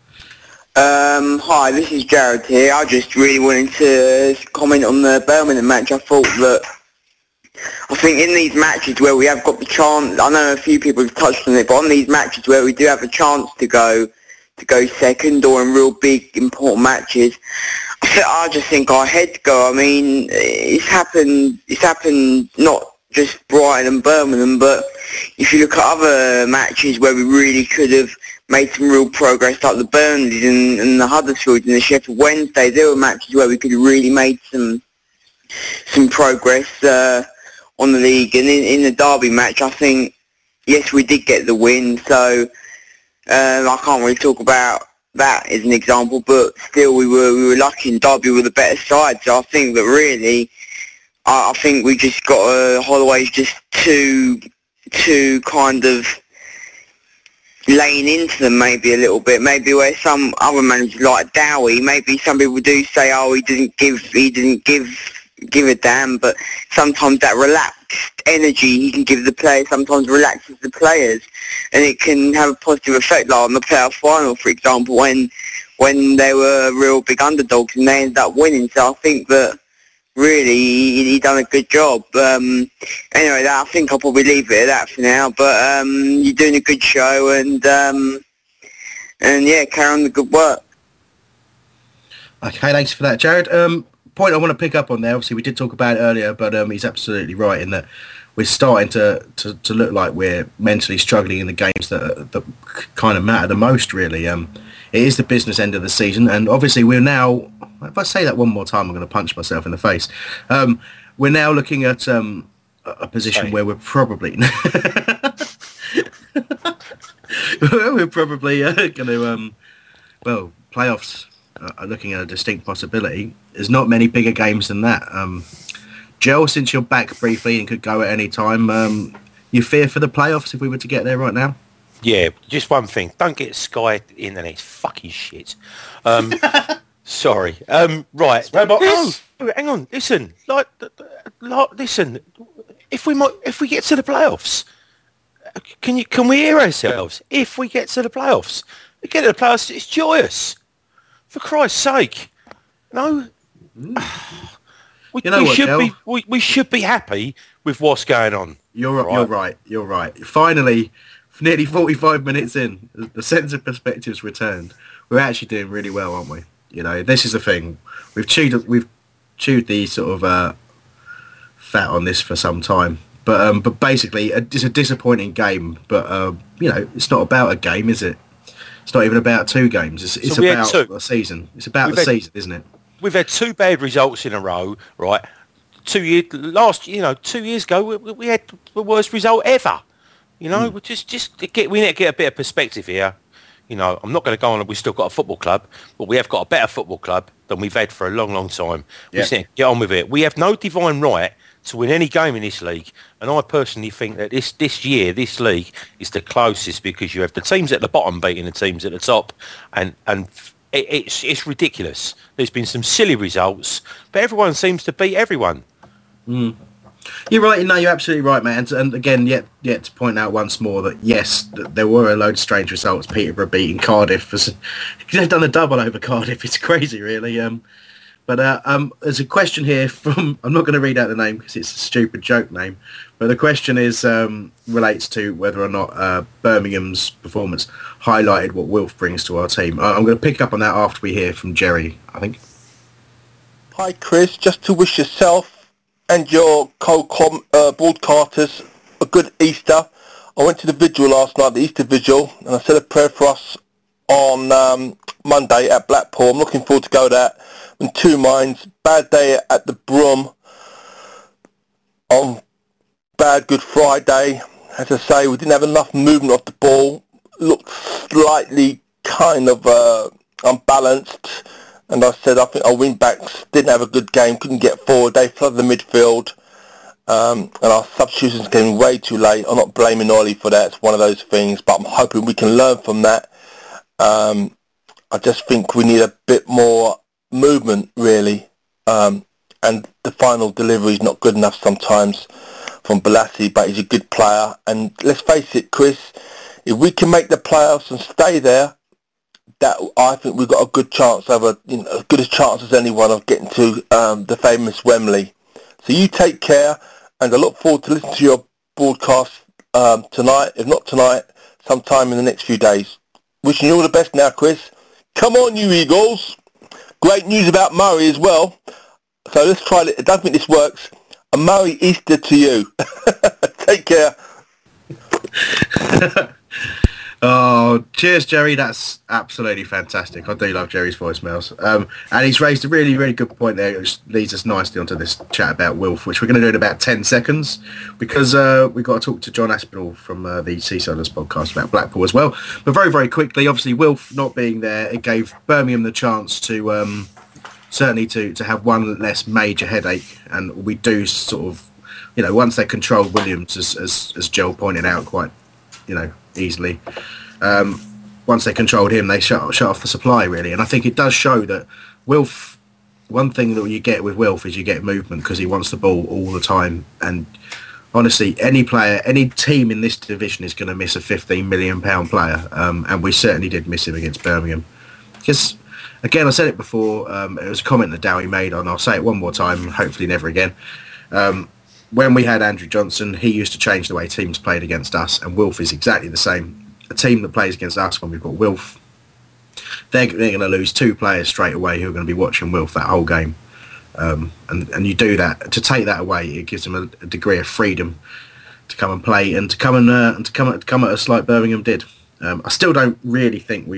Hi, this is Jared here. I just really wanted to comment on the Birmingham match. I think in these matches where we have got the chance, I know a few people have touched on it, but on these matches where we do have a chance to go second, or in real big important matches, I just think our heads go. I mean, it's happened not just Brighton and Birmingham, but if you look at other matches where we really could have made some real progress, like the Burnleys and the Huddersfields and the Sheffield Wednesday, there were matches where we could have really made some progress on the league. And in the derby match, I think, yes, we did get the win, so I can't really talk about that as an example, but still we were lucky, and Derby were the better side. So I think that really, I think we just got Holloway's just too kind of laying into them maybe a little bit, maybe where some other managers like Dowie, maybe some people do say, oh, he didn't give a damn, but sometimes that relaxed energy he can give the players sometimes relaxes the players, and it can have a positive effect, like on the playoff final, for example, when they were real big underdogs and they ended up winning. So I think that really he done a good job. Anyway, I think I'll probably leave it at that for now, but you're doing a good show, and yeah, carry on the good work. Okay, thanks for that, Jared. point I want to pick up on there, obviously we did talk about it earlier, but he's absolutely right in that we're starting to look like we're mentally struggling in the games that kind of matter the most, really. It is the business end of the season, and obviously we're now, if I say that one more time, I'm going to punch myself in the face. We're now looking at a position where we're probably... we're probably going to, playoffs are looking at a distinct possibility. There's not many bigger games than that. Joel, since you're back briefly and could go at any time, you fear for the playoffs if we were to get there right now? Yeah, just one thing. Don't get Sky in the next fucking shit. Sorry. Right. Oh, hang on. Listen. Listen. If we get to the playoffs, can we hear ourselves? If we get to the playoffs, it's joyous. For Christ's sake, no. We should be happy with what's going on. You're right. Finally, nearly 45 minutes in, the sense of perspective's returned. We're actually doing really well, aren't we? You know, this is the thing. We've chewed the sort of fat on this for some time. But basically, it's a disappointing game. But you know, it's not about a game, is it? It's not even about two games. It's about the season. It's about the season, isn't it? We've had two bad results in a row, right? 2 years ago, we had the worst result ever. You know, we we need to get a bit of perspective here. You know, I'm not going to go on. We've still got a football club, but we have got a better football club than we've had for a long, long time. We just need to get on with it. We have no divine right to win any game in this league, and I personally think that this year, this league is the closest because you have the teams at the bottom beating the teams at the top, and it's ridiculous. There's been some silly results, but everyone seems to beat everyone. Mm. You're right. No, you're absolutely right, man. And again, yet to point out once more that yes, there were a load of strange results. Peterborough beating Cardiff, they've done a double over Cardiff. It's crazy, really. But there's a question here from, I'm not going to read out the name because it's a stupid joke name, but the question is relates to whether or not Birmingham's performance highlighted what Wilf brings to our team. I'm going to pick up on that after we hear from Jerry, I think. Hi, Chris. Just to wish yourself and your co-broadcasters a good Easter. I went to the vigil last night, the Easter vigil, and I said a prayer for us on Monday at Blackpool. I'm looking forward to go there. In two minds, bad day at the Brum on bad Good Friday. As I say, we didn't have enough movement off the ball, looked slightly kind of unbalanced, and I said I think our wing backs didn't have a good game, couldn't get forward, they flooded the midfield, and our substitutions came way too late. I'm not blaming Ollie for that, it's one of those things, but I'm hoping we can learn from that. I just think we need a bit more movement, really, and the final delivery is not good enough sometimes from Balassi, but he's a good player, and let's face it, Chris, if we can make the playoffs and stay there, that I think we've got a good chance, as good a chance as anyone of getting to the famous Wembley. So you take care, and I look forward to listening to your broadcast tonight, if not tonight, sometime in the next few days. Wishing you all the best now, Chris. Come on, you Eagles! Great news about Murray as well. So let's try it. I don't think this works. A Murray Easter to you. Take care. Oh, cheers, Jerry. That's absolutely fantastic. I do love Jerry's voicemails. And he's raised a really, really good point there, which leads us nicely onto this chat about Wilf, which we're going to do in about 10 seconds, because we've got to talk to John Aspinall from the Seasiders podcast about Blackpool as well. But very, very quickly, obviously, Wilf not being there, it gave Birmingham the chance to certainly to have one less major headache. And we do sort of, you know, once they control Williams, as Joel pointed out quite, you know, easily, once they controlled him, they shut off the supply, really. And I think it does show that Wilf, one thing that you get with Wilf is you get movement, because he wants the ball all the time. And honestly, any player, any team in this division is going to miss a £15 million player, and we certainly did miss him against Birmingham. Because again, I said it before, it was a comment that Dowie made, and I'll say it one more time, hopefully never again. When we had Andrew Johnson, he used to change the way teams played against us, and Wilf is exactly the same. A team that plays against us when we've got Wilf, they're going to lose two players straight away who are going to be watching Wilf that whole game. And you do that, to take that away, it gives them a degree of freedom to come and play and to come at us like Birmingham did. I still don't really think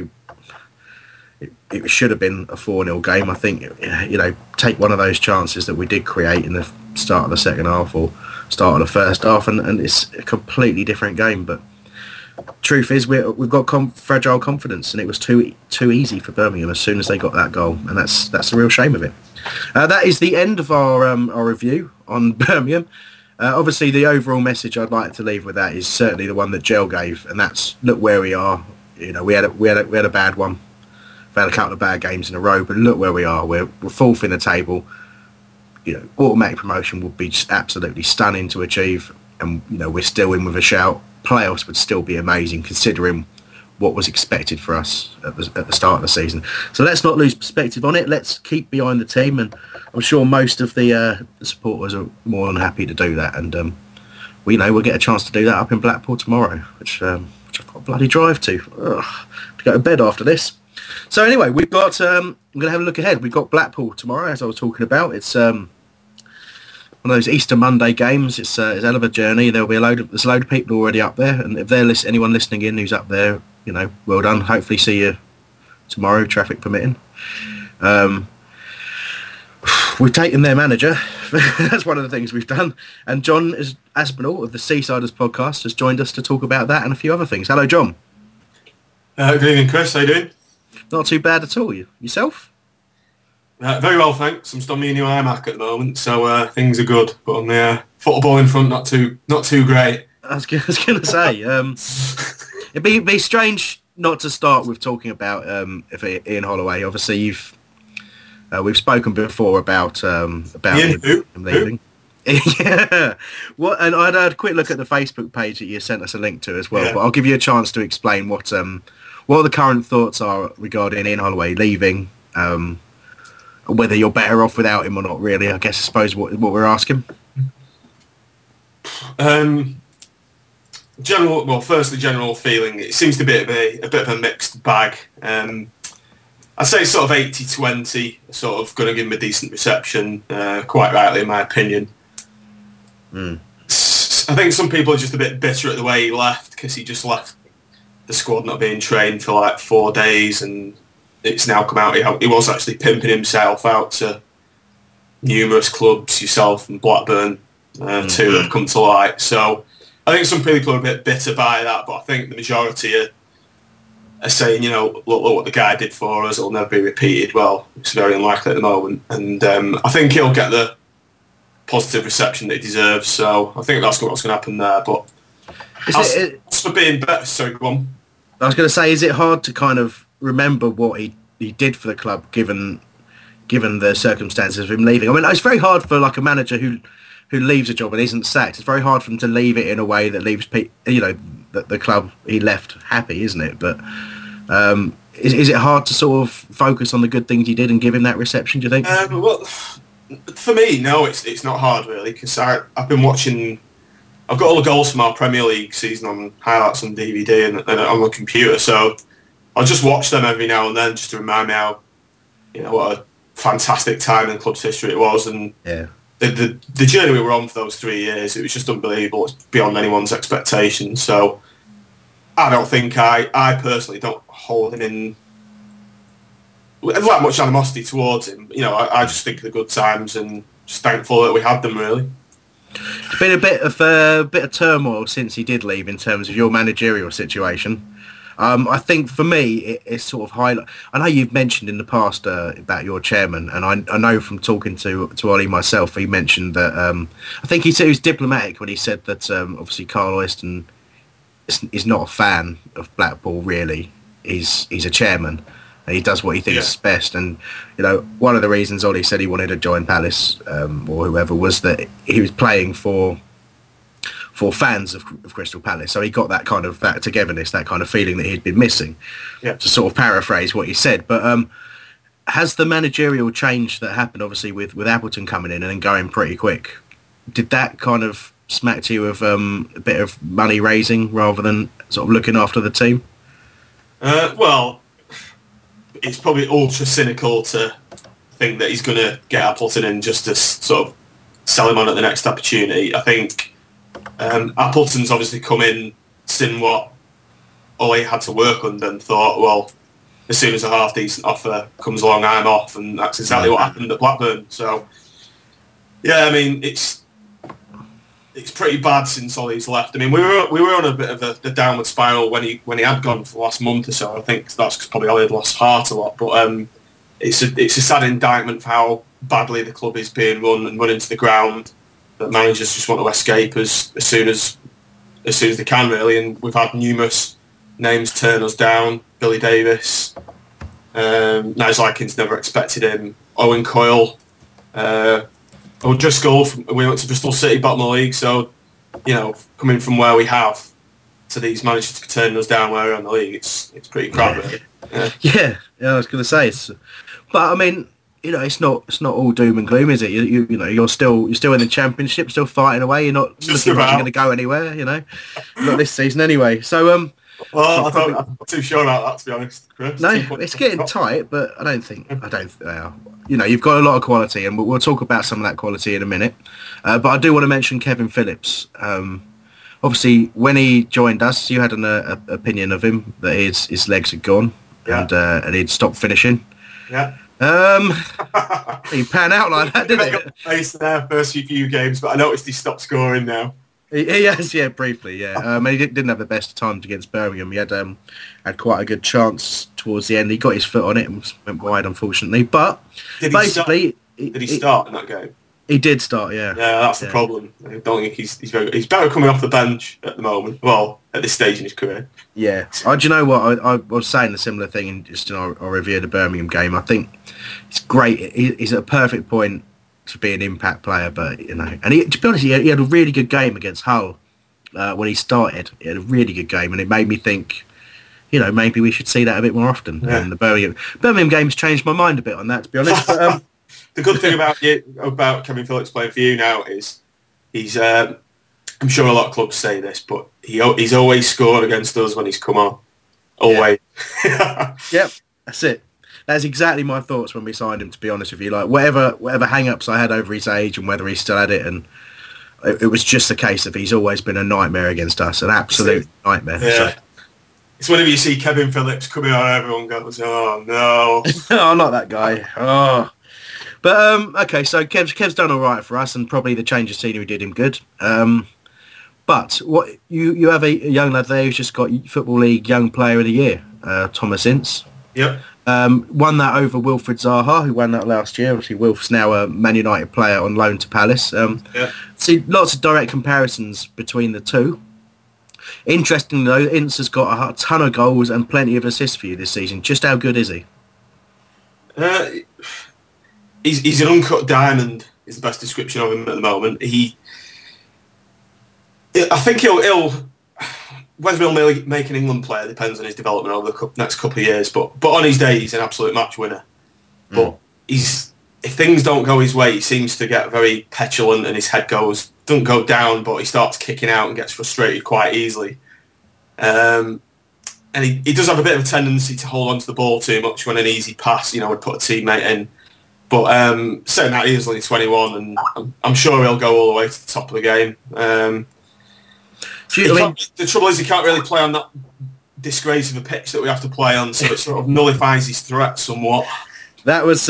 it should have been a 4-0 game. I think, you know, take one of those chances that we did create in the start of the second half or start of the first half, and it's a completely different game. But truth is, we've got fragile confidence, and it was too easy for Birmingham as soon as they got that goal, and that's the real shame of it. That is the end of our review on Birmingham. Obviously, the overall message I'd like to leave with that is certainly the one that Gel gave, and that's look where we are. You know, we had a bad one. We've had a couple of bad games in a row, but look where we are. We're fourth in the table. You know, automatic promotion would be just absolutely stunning to achieve, and you know we're still in with a shout. Playoffs would still be amazing considering what was expected for us at the start of the season. So let's not lose perspective on it. Let's keep behind the team, and I'm sure most of the supporters are more than happy to do that. And we'll get a chance to do that up in Blackpool tomorrow, which I've got a bloody drive to. Ugh, to go to bed after this. So anyway, we've got I'm going to have a look ahead. We've got Blackpool tomorrow, as I was talking about. It's one of those Easter Monday games. It's a hell of a journey. There's a load of people already up there, and if there's anyone listening in who's up there, you know, well done. Hopefully see you tomorrow, traffic permitting. We've taken their manager. That's one of the things we've done. And John Aspinall of the Seasiders podcast has joined us to talk about that and a few other things. Hello, John. Good evening, Chris. How you doing? Not too bad at all. Yourself? Very well, thanks. I'm still in your iMac at the moment, so things are good. But on the football in front, not too great. I was going to say, it'd be strange not to start with talking about Ian Holloway. Obviously, we've spoken before about Ian, him leaving. Yeah. What? And I had a quick look at the Facebook page that you sent us a link to as well. Yeah. But I'll give you a chance to explain what the current thoughts are regarding Ian Holloway leaving, whether you're better off without him or not, really, I guess, I suppose, what we're asking. General feeling, it seems to be a bit of a mixed bag. I'd say sort of 80-20, sort of going to give him a decent reception, quite rightly, in my opinion. Mm. I think some people are just a bit bitter at the way he left, because he just left the squad not being trained for like 4 days, and it's now come out he was actually pimping himself out to numerous clubs, yourself and Blackburn, two that have come to light. So I think some people are a bit bitter by that, but I think the majority are saying, you know, look what the guy did for us, it'll never be repeated. Well, it's very unlikely at the moment, and I think he'll get the positive reception that he deserves, so I think that's what's going to happen there. But as for being better, sorry, go on. I was going to say, is it hard to kind of remember what he did for the club given the circumstances of him leaving? I mean, it's very hard for like a manager who leaves a job and isn't sacked. It's very hard for him to leave it in a way that leaves the club he left happy, isn't it? But is it hard to sort of focus on the good things he did and give him that reception, do you think? Well, for me, no, it's not hard really, because I've been watching. I've got all the goals from our Premier League season on highlights on DVD and on the computer, so I'll just watch them every now and then just to remind me how, you know, what a fantastic time in the club's history it was, and yeah. The journey we were on for those 3 years, it was just unbelievable. It's beyond anyone's expectations. So I don't think I personally don't hold him in that much animosity towards him. You know, I just think of the good times and just thankful that we had them, really. It's been a bit of turmoil since he did leave in terms of your managerial situation. I think for me it's sort of highlight. I know you've mentioned in the past about your chairman, and I know from talking to Ollie myself, he mentioned that I think he said he was diplomatic when he said that obviously Carl Oyston is not a fan of Blackpool. Really, he's a chairman, and he does what he thinks is best. And you know, one of the reasons Ollie said he wanted to join Palace or whoever was that he was playing for fans of Crystal Palace, so he got that kind of that togetherness, that kind of feeling that he'd been missing. Yeah. To sort of paraphrase what he said, but has the managerial change that happened, obviously with Appleton coming in and then going pretty quick, did that kind of smack to you of a bit of money raising rather than sort of looking after the team? Well, it's probably ultra cynical to think that he's going to get Appleton in just to sort of sell him on at the next opportunity. I think Appleton's obviously come in, seen what Ole had to work under and thought, well, as soon as a half-decent offer comes along, I'm off, and that's exactly what happened at Blackburn. So, yeah, I mean, it's pretty bad since Ollie's left. I mean, we were on a bit of a downward spiral when he had gone for the last month or so. I think that's probably Ollie had lost heart a lot, but it's a sad indictment for how badly the club is being run and run into the ground, that managers just want to escape as soon as they can, really. And we've had numerous names turn us down. Billy Davis, Nigel Atkins, never expected him. Owen Coyle, O'Driscoll, we went to Bristol City, bottom of the league. So, you know, coming from where we have to these managers turning us down where we're in the league, it's pretty crap. Yeah. Really. Yeah, I was going to say. But I mean, you know, it's not all doom and gloom, is it? You know, you're still in the championship, still fighting away. You're not just looking like you're going to go anywhere. You know, not this season anyway. So well, I'm not too sure about that, to be honest, Chris. No, it's getting tight, but I don't think they are. You know, you've got a lot of quality, and we'll talk about some of that quality in a minute. But I do want to mention Kevin Phillips. Obviously, when he joined us, you had an opinion of him that his legs had gone, yeah, and he'd stopped finishing. Yeah. He pan out like that, didn't he? Face there first few games, but I noticed he stopped scoring now. Yes, yeah, briefly, yeah. He didn't have the best of times against Birmingham. He had quite a good chance towards the end. He got his foot on it and went wide, unfortunately. But did he start in that game? He did start, yeah. Yeah, that's the problem. I don't think he's better coming off the bench at the moment. Well, at this stage in his career. Yeah. Do you know what? I was saying a similar thing in our review of the Birmingham game. I think it's great. He's at a perfect point to be an impact player, but you know, and to be honest, he had a really good game against Hull when he started. He had a really good game, and it made me think, you know, maybe we should see that a bit more often. Yeah. And the Birmingham game's changed my mind a bit on that, to be honest. But, the good thing about Kevin Phillips playing for you now is he's. I'm sure a lot of clubs say this, but he's always scored against us when he's come on. Always. Yeah. Yep, that's it. That's exactly my thoughts when we signed him, to be honest with you. Like, whatever hang-ups I had over his age and whether he still had it, and it was just a case of he's always been a nightmare against us, an absolute nightmare. Yeah. So. It's whenever you see Kevin Phillips coming on, everyone goes, oh, no. Oh, not that guy. Oh. But, okay, so Kev's done all right for us, and probably the change of scenery did him good. But what you have a young lad there who's just got Football League Young Player of the Year, Thomas Ince. Yep. Won that over Wilfried Zaha, who won that last year. Obviously, Wilf's now a Man United player on loan to Palace. See, lots of direct comparisons between the two. Interestingly, though, Ince has got a ton of goals and plenty of assists for you this season. Just how good is he? He's an uncut diamond, is the best description of him at the moment. I think he'll whether he'll make an England player depends on his development over the next couple of years. But on his day, he's an absolute match winner. But if things don't go his way, he seems to get very petulant, and his head doesn't go down, but he starts kicking out and gets frustrated quite easily. And he does have a bit of a tendency to hold on to the ball too much when an easy pass, you know, would put a teammate in. But saying that, he's only 21, and I'm sure he'll go all the way to the top of the game. The trouble is he can't really play on that disgrace of a pitch that we have to play on, so it sort of nullifies his threat somewhat. That's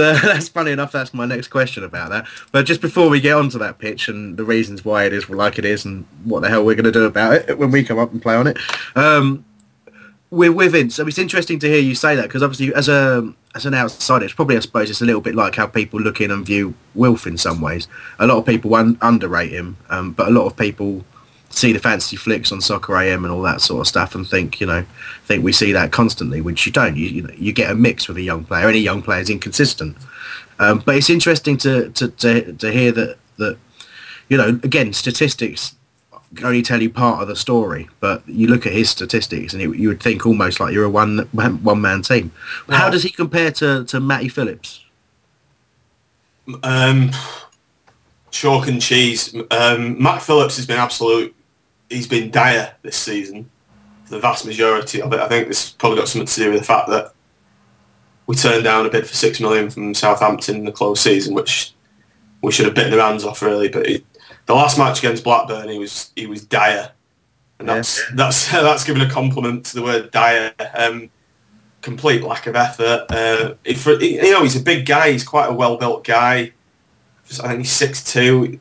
funny enough, that's my next question about that. But just before we get onto that pitch and the reasons why it is like it is and what the hell we're going to do about it when we come up and play on it, we're with Ince. So it's interesting to hear you say that, because obviously as an outsider, it's probably, I suppose, it's a little bit like how people look in and view Wilf in some ways. A lot of people underrate him, but a lot of people see the fancy flicks on Soccer AM and all that sort of stuff and think we see that constantly, which you don't. You get a mix with a young player. Any young player is inconsistent. But it's interesting to hear that, you know, again, statistics only tell you part of the story, but you look at his statistics and you would think almost like you're a one-man team. Wow. How does he compare to Matty Phillips? Chalk and cheese. Matt Phillips has been absolute. He's been dire this season, the vast majority of it. I think this has probably got something to do with the fact that we turned down a bid for $6 million from Southampton in the close season, which we should have bitten their hands off really. But the last match against Blackburn, he was dire, and that's giving a compliment to the word dire. Complete lack of effort. He's a big guy. He's quite a well-built guy. I think he's 6'2".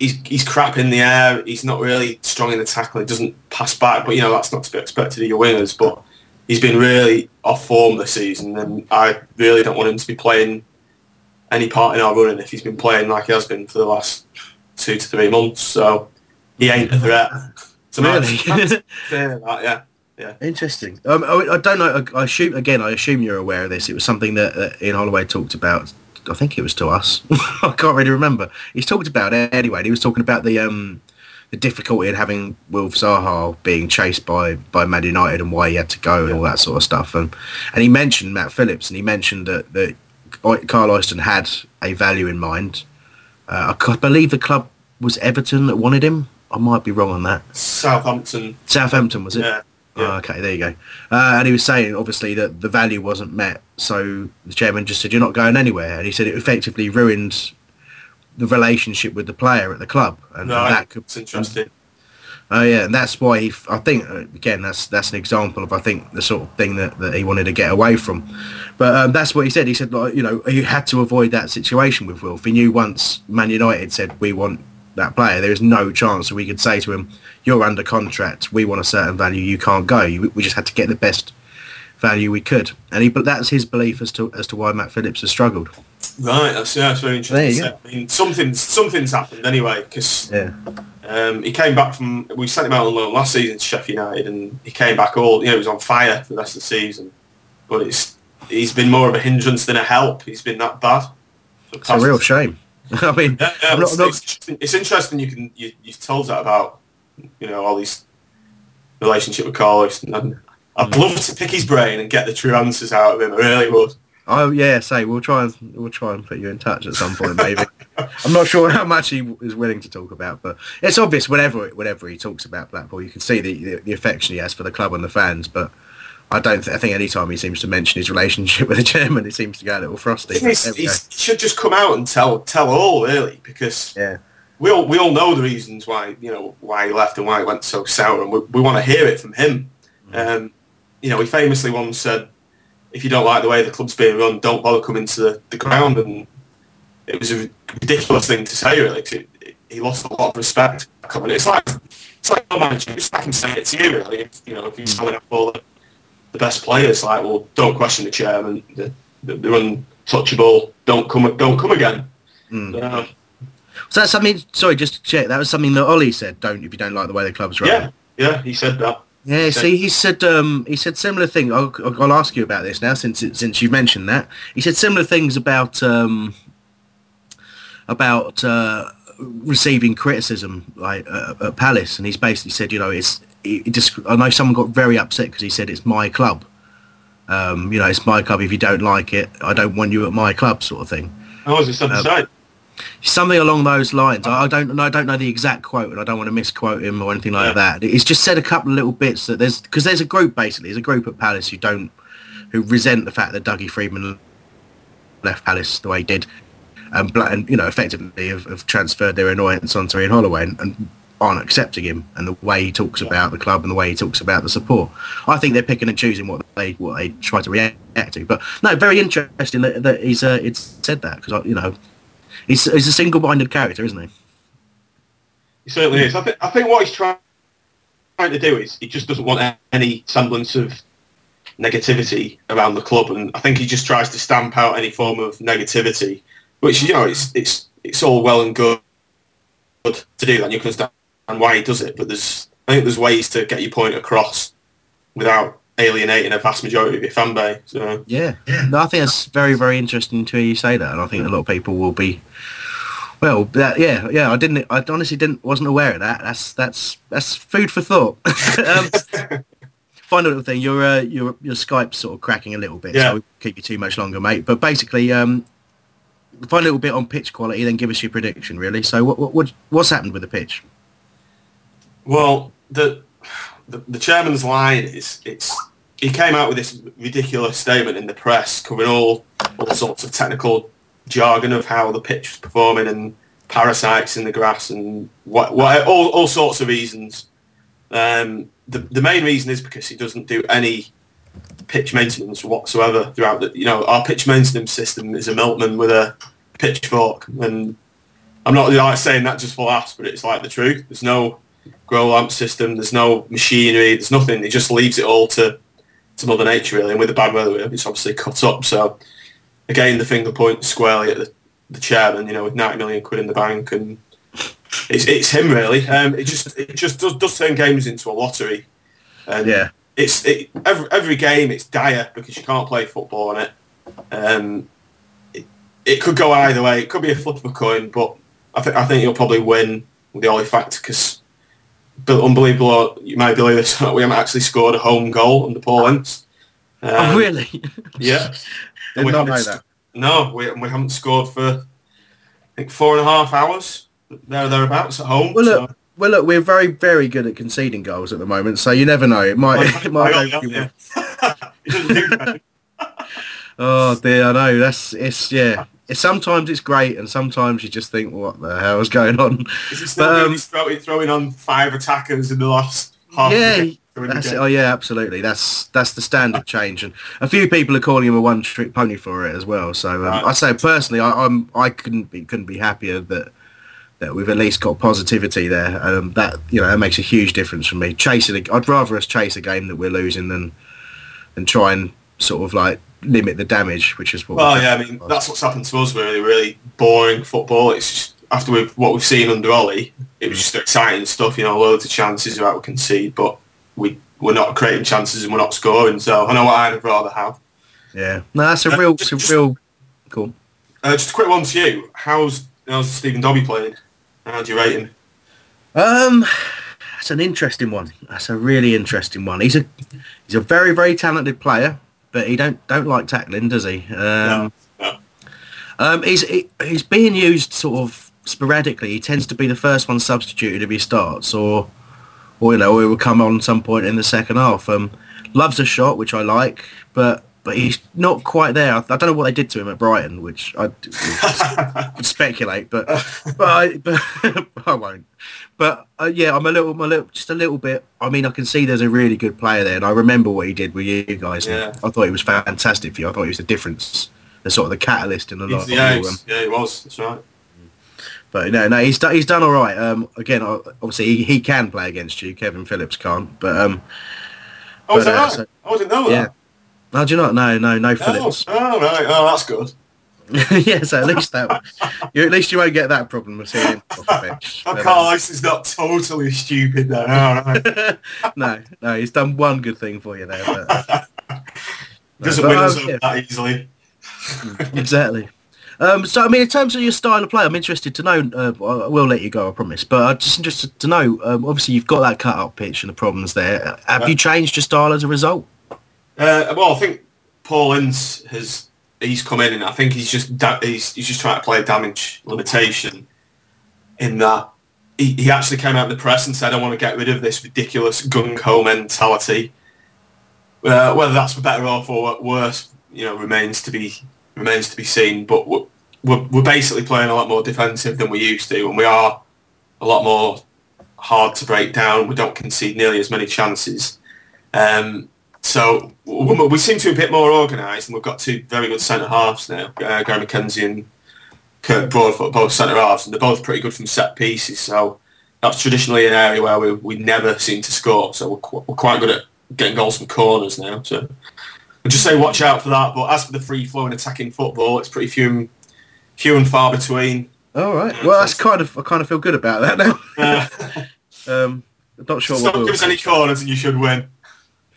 He's crap in the air. He's not really strong in the tackle. He doesn't pass back, but that's not to be expected of your wingers. But he's been really off form this season, and I really don't want him to be playing any part in our running if he's been playing like he has been for the last 2 to 3 months. So he ain't a threat. So really? Yeah. Interesting. I don't know. I assume you're aware of this. It was something that Ian Holloway talked about. I think it was to us. I can't really remember. He's talked about it anyway. He was talking about the difficulty in having Wilf Zaha being chased by Man United and why he had to go and all that sort of stuff. And he mentioned Matt Phillips, and he mentioned that Carl Oyston had a value in mind. I believe the club was Everton that wanted him. I might be wrong on that. Southampton, was it? Yeah. Yeah. Oh, okay, there you go. And he was saying, obviously, that the value wasn't met, so the chairman just said, you're not going anywhere. And he said it effectively ruined the relationship with the player at the club. It's interesting. And that's why that's an example of, I think, the sort of thing that he wanted to get away from. But that's what he said. He said, you had to avoid that situation with Wilf. He knew once Man United said, we want that player, there is no chance that we could say to him, you're under contract, we want a certain value, you can't go. We just had to get the best value we could. But that's his belief as to why Matt Phillips has struggled. Right, that's very interesting. I mean, something's happened anyway, because he came back from, we sent him out on loan last season to Sheffield United, and he came back he was on fire for the rest of the season. But he's been more of a hindrance than a help. He's been that bad. It's a real shame. I mean, it's interesting. You've told that about all these relationship with Carlos. And I'd love to pick his brain and get the true answers out of him. I really would. Oh yeah, we'll try and put you in touch at some point, maybe. I'm not sure how much he is willing to talk about, but it's obvious whenever he talks about Blackpool, you can see the affection he has for the club and the fans, but. I think any time he seems to mention his relationship with the chairman, it seems to go a little frosty. He should just come out and tell all, really, because we all know the reasons why why he left and why he went so sour, and we want to hear it from him. He famously once said, "If you don't like the way the club's being run, don't bother coming to the ground." And it was a ridiculous thing to say, really. Cause he lost a lot of respect. It's like no manager, I can say it to you, really. If you're selling up all the best players, don't question the chairman. They're untouchable. Don't come again. So that's something. Sorry, just to check. That was something that Ollie said. If you don't like the way the club's run. Yeah, he said that. Yeah, he said similar thing. I'll ask you about this now, since you've mentioned that. He said similar things about receiving criticism at Palace, and he's basically said, it's. I know someone got very upset because he said it's my club. It's my club. If you don't like it, I don't want you at my club, sort of thing. Oh, is it something to say? Something along those lines. I don't know the exact quote, and I don't want to misquote him or anything like that. It's just said a couple of little bits that there's a group basically. There's a group at Palace who resent the fact that Dougie Freedman left Palace the way he did, and effectively have transferred their annoyance onto Ian Holloway and aren't accepting him and the way he talks about the club and the way he talks about the support. I think they're picking and choosing what they try to react to. But no, very interesting that he's it's said that, because he's a single-minded character, isn't he? He certainly is. I think what he's trying to do is he just doesn't want any semblance of negativity around the club, and I think he just tries to stamp out any form of negativity, which it's all well and good to do that. And you can understand why he does it, but I think there's ways to get your point across without alienating a vast majority of your fan base. So. Yeah. No, I think that's very, very interesting to hear you say that, and I think a lot of people will be. Well, yeah. I honestly wasn't aware of that. That's food for thought. Final little thing, your Skype's sort of cracking a little bit, so we won't keep you too much longer, mate. But basically, find a little bit on pitch quality, then give us your prediction, really. So what's happened with the pitch? Well, the chairman's line is it's he came out with this ridiculous statement in the press covering all sorts of technical jargon of how the pitch was performing and parasites in the grass and all sorts of reasons. The main reason is because he doesn't do any pitch maintenance whatsoever throughout the, you know, our pitch maintenance system is a milkman with a pitchfork, and I'm not saying that just for laughs, but it's like the truth. There's no grow lamp system, there's no machinery, there's nothing. He just leaves it all to Mother Nature, really, and with the bad weather it's obviously cut up. So again, the finger points squarely at the chairman, you know, with £90 million in the bank, and it's him really. It just does turn games into a lottery, and yeah, every game it's dire because you can't play football on it. It could go either way. It could be a flip of a coin, but I think you'll probably win with the only fact because, unbelievable, or you might believe this, we haven't actually scored a home goal under Paul Ince. Oh really? Yeah. Did not know that. No, we haven't scored for I think 4.5 hours thereabouts at home. Well, look, so. Well, look, we're very, very good at conceding goals at the moment, so you never know. It might. It might. Oh dear, I know. Yeah. Sometimes it's great, and sometimes you just think, "What the hell is going on?" Is it still really throwing on 5 attackers in the last half? Yeah. That's it. Oh yeah, absolutely. That's the standard change, and a few people are calling him a one-trick pony for it as well. So right. I say personally, I couldn't be happier that we've at least got positivity there. That, you know, that makes a huge difference for me. I'd rather us chase a game that we're losing than try and sort of like limit the damage, which is what. Well, yeah, I mean that's what's happened to us. Really, really boring football. It's just after what we've seen under Ollie, it was just exciting stuff. You know, loads of chances about we concede, but. We're not creating chances and we're not scoring, so I know what I'd rather have. Yeah, no, that's a real, cool. Just a quick one to you. How's Stephen Dobby playing? How do you rate him? That's an interesting one. That's a really interesting one. He's a very, very talented player, but he don't like tackling, does he? No. He's being used sort of sporadically. He tends to be the first one substituted if he starts, or, you know, he will come on at some point in the second half. Loves a shot, which I like, but he's not quite there. I don't know what they did to him at Brighton, which I would speculate, but I won't. But yeah, I'm just a little bit. I mean, I can see there's a really good player there, and I remember what he did with you guys. Yeah. I thought he was fantastic for you. I thought he was the difference, the sort of the catalyst in a lot. Yeah, he was. That's right. But no, he's done all right. Again, obviously he can play against you. Kevin Phillips can't. But I didn't know that. No, do you not? No, Phillips. Oh right, that's good. Yeah, so at least you won't get that problem of seeing him off the bench. Carl Ice is not totally stupid though. All right. No, he's done one good thing for you there. Doesn't win us that easily. Exactly. So, I mean, in terms of your style of play, I'm interested to know, I will let you go, I promise, but I'm just interested to know, obviously you've got that cut-up pitch and the problems there. Have you changed your style as a result? Well, I think Paul Ince he's come in and I think he's just trying to play damage limitation in that he actually came out in the press and said, I want to get rid of this ridiculous gung-ho mentality. Whether that's for better or for worse, you know, remains to be seen, but we're basically playing a lot more defensive than we used to, and we are a lot more hard to break down. We don't concede nearly as many chances, so we seem to be a bit more organised, and we've got 2 very good centre halves now, Graham McKenzie and Kirk Broadfoot, both centre halves, and they're both pretty good from set pieces, so that's traditionally an area where we never seem to score, so we're quite good at getting goals from corners now, so I'd just say watch out for that, but as for the free-flowing attacking football, it's pretty few and far between. All right. Well, that's I kind of feel good about that now. I'm not sure what we'll give us any corners and you should win.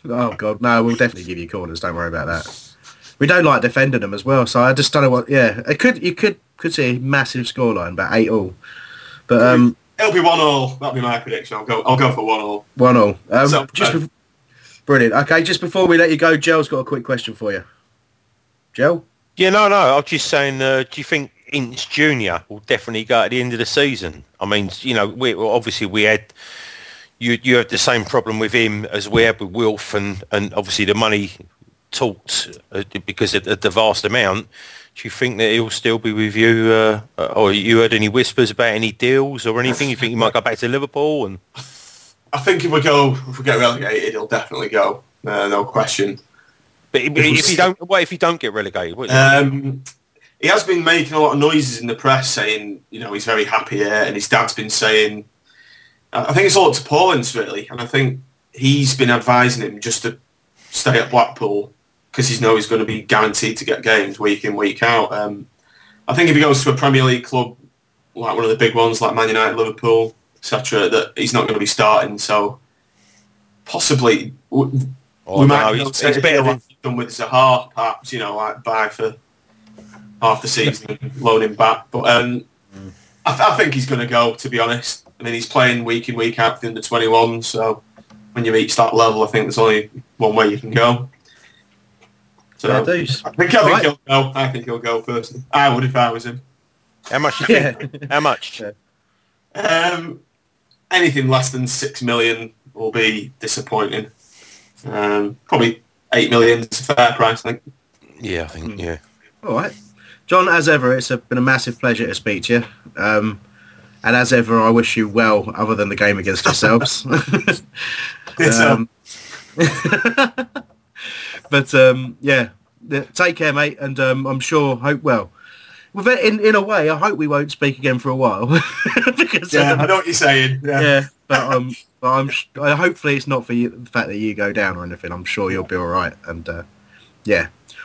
Oh, God. No, we'll definitely give you corners. Don't worry about that. We don't like defending them as well, so I just don't know what... Yeah, you could see a massive scoreline, about 8-all. But, it'll be 1-all. That'll be my prediction. I'll go for 1-all. 1-all. Brilliant. Okay, just before we let you go, Gel's got a quick question for you. Gel? Yeah, no. I was just saying, do you think Ince Jr. will definitely go at the end of the season? I mean, you know, we had you had the same problem with him as we had with Wilf, and obviously the money talked because of the vast amount. Do you think that he'll still be with you, or you heard any whispers about any deals or anything? You think he might go back to Liverpool? And I think if we get relegated, he'll definitely go, no question. But if he don't get relegated? He has been making a lot of noises in the press, saying he's very happy here, and his dad's been saying. I think it's all up to Paulins really, and I think he's been advising him just to stay at Blackpool, because he knows he's going to be guaranteed to get games week in, week out. I think if he goes to a Premier League club, like one of the big ones, like Man United, Liverpool, etc., that he's not going to be starting. So possibly we might be able to take a bit of what he's done with Zaha, perhaps, like buy for half the season and loan him back. But I think he's going to go, to be honest. I mean, he's playing week in, week out for the under-21, so when you reach that level, I think there's only one way you can go. So I think he'll go. I think he'll go personally. I would if I was him. How much? How much? Anything less than 6 million will be disappointing. Probably 8 million is a fair price, I think. Yeah, I think. Yeah. All right, John. As ever, it's been a massive pleasure to speak to you. And as ever, I wish you well, other than the game against yourselves. But take care, mate, and I'm sure in a way, I hope we won't speak again for a while. Because I know what you're saying. But hopefully it's not for you, the fact that you go down or anything. I'm sure you'll be all right. And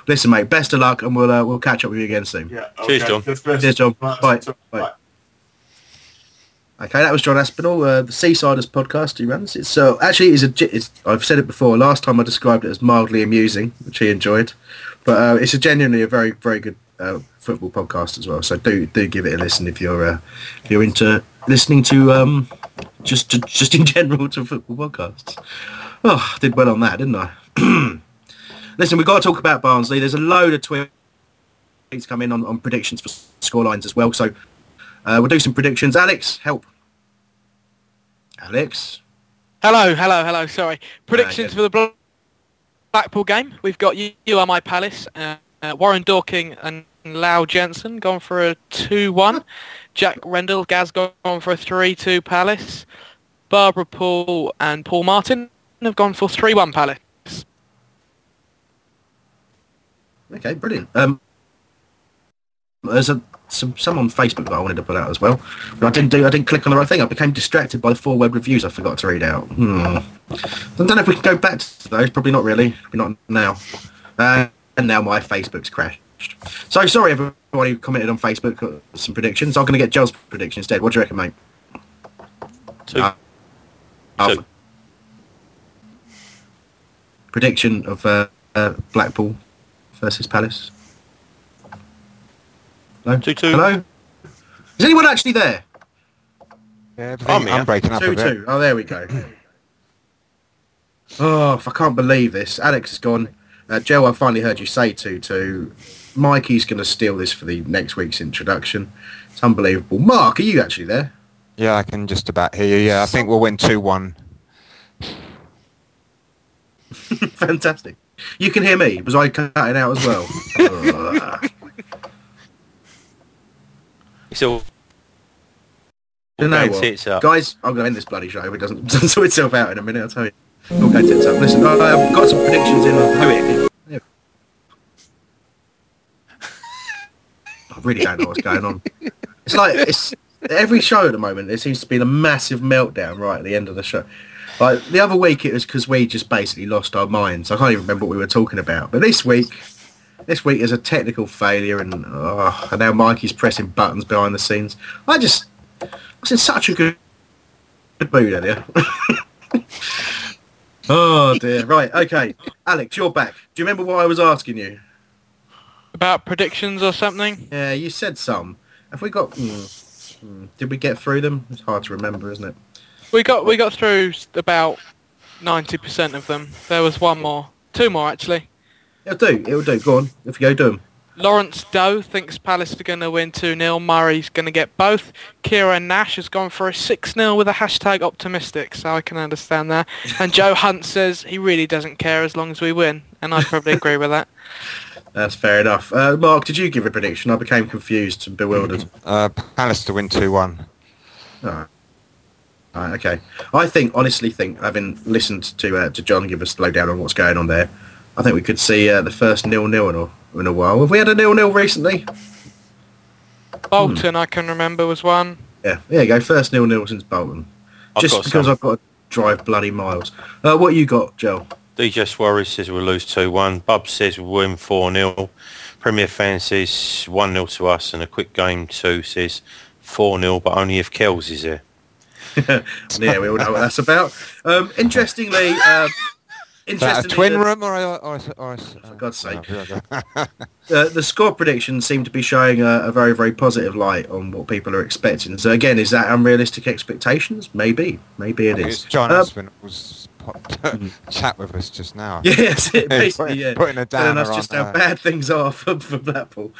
listen, mate, best of luck, and we'll catch up with you again soon. Yeah, okay. Cheers, John. Bye. Okay, that was John Aspinall, the Seasiders podcast he runs. I've said it before. Last time I described it as mildly amusing, which he enjoyed, but it's genuinely a very, very good football podcast as well. So do give it a listen if you're into listening to just in general to football podcasts. Oh, I did well on that, didn't I? Listen, we've got to talk about Barnsley. There's a load of tweets come in on predictions for scorelines as well. So. We'll do some predictions. Alex, help. Alex. Hello. Sorry. Predictions for the Blackpool game. We've got you are my Palace. Warren Dorking and Lau Jensen gone for a 2-1. Jack Rendell, Gaz gone for a 3-2 Palace. Barbara Poole and Paul Martin have gone for 3-1 Palace. Okay, brilliant. There's some on Facebook that I wanted to put out as well, but I didn't click on the right thing. I became distracted by the 4 web reviews I forgot to read out. I don't know if we can go back to those. Probably not now. And now my Facebook's crashed, so sorry everyone who commented on Facebook some predictions. I'm going to get Joel's prediction instead. What do you reckon, mate? 2-2 prediction of Blackpool versus Palace. Hello? 2-2. Hello? Is anyone actually there? Yeah, I'm breaking up 2-2. A bit. Oh, there we go. Oh, I can't believe this. Alex is gone. Joe, I finally heard you say 2-2. Mikey's going to steal this for the next week's introduction. It's unbelievable. Mark, are you actually there? Yeah, I can just about hear you. Yeah, I think we'll win 2-1. Fantastic. You can hear me. Was I cutting out as well? So, you know what? Guys, I'm going to end this bloody show if it doesn't sort itself out in a minute, I'll tell you. Okay, tits up. Listen, I've got some predictions in. I really don't know what's going on. It's like, every show at the moment, there seems to be a massive meltdown right at the end of the show. Like, the other week it was because we just basically lost our minds. I can't even remember what we were talking about. But this week is a technical failure, and now Mikey's pressing buttons behind the scenes. I was in such a good mood earlier. Oh dear. Right, okay. Alex, you're back. Do you remember what I was asking you? About predictions or something? Yeah, you said some. Have we got... did we get through them? It's hard to remember, isn't it? We got through about 90% of them. There was 2 more actually. It'll do. Go on. If you go do them. Lawrence Doe thinks Palace are going to win 2-0. Murray's going to get both. Kieran Nash has gone for a 6-0 with a hashtag optimistic, so I can understand that. And Joe Hunt says he really doesn't care as long as we win, and I probably agree with that. That's fair enough. Mark, did you give a prediction? I became confused and bewildered. Palace to win 2-1. Oh. Right, okay. I honestly think, having listened to John give us a lowdown on what's going on there, I think we could see the first 0-0 in a while. Have we had a 0-0 recently? Bolton, I can remember, was one. Yeah, there you go. First 0-0 since Bolton. I've got to drive bloody miles. What you got, Joel? DJ Suarez says we'll lose 2-1. Bub says we'll win 4-0. Premier Fan says 1-0 to us, and a quick game 2 says 4-0, but only if Kells is there. Yeah, we all know what that's about. Interestingly, a twin room or for God's sake. The score predictions seem to be showing a very, very positive light on what people are expecting. So again, is that unrealistic expectations? Maybe it is. John Aspinall was chat with us just now. Yes, basically, yeah. Putting a downer on us just how bad things are for Blackpool.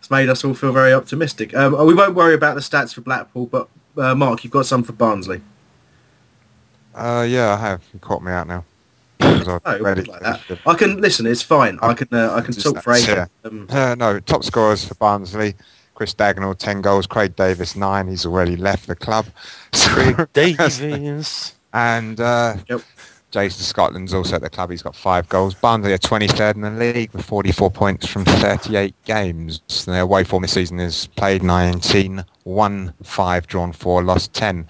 It's made us all feel very optimistic. We won't worry about the stats for Blackpool, but Mark, you've got some for Barnsley. Yeah, I have. You caught me out now. I can listen. It's fine. I can talk for ages. No, top scorers for Barnsley: Chris Dagnall, 10 goals. Craig Davies, 9. He's already left the club. Craig Davies and Jason Scotland's also at the club. He's got 5 goals. Barnsley are 23rd in the league with 44 points from 38 games. Their away form this season is played 19, won 5, drawn 4, lost 10.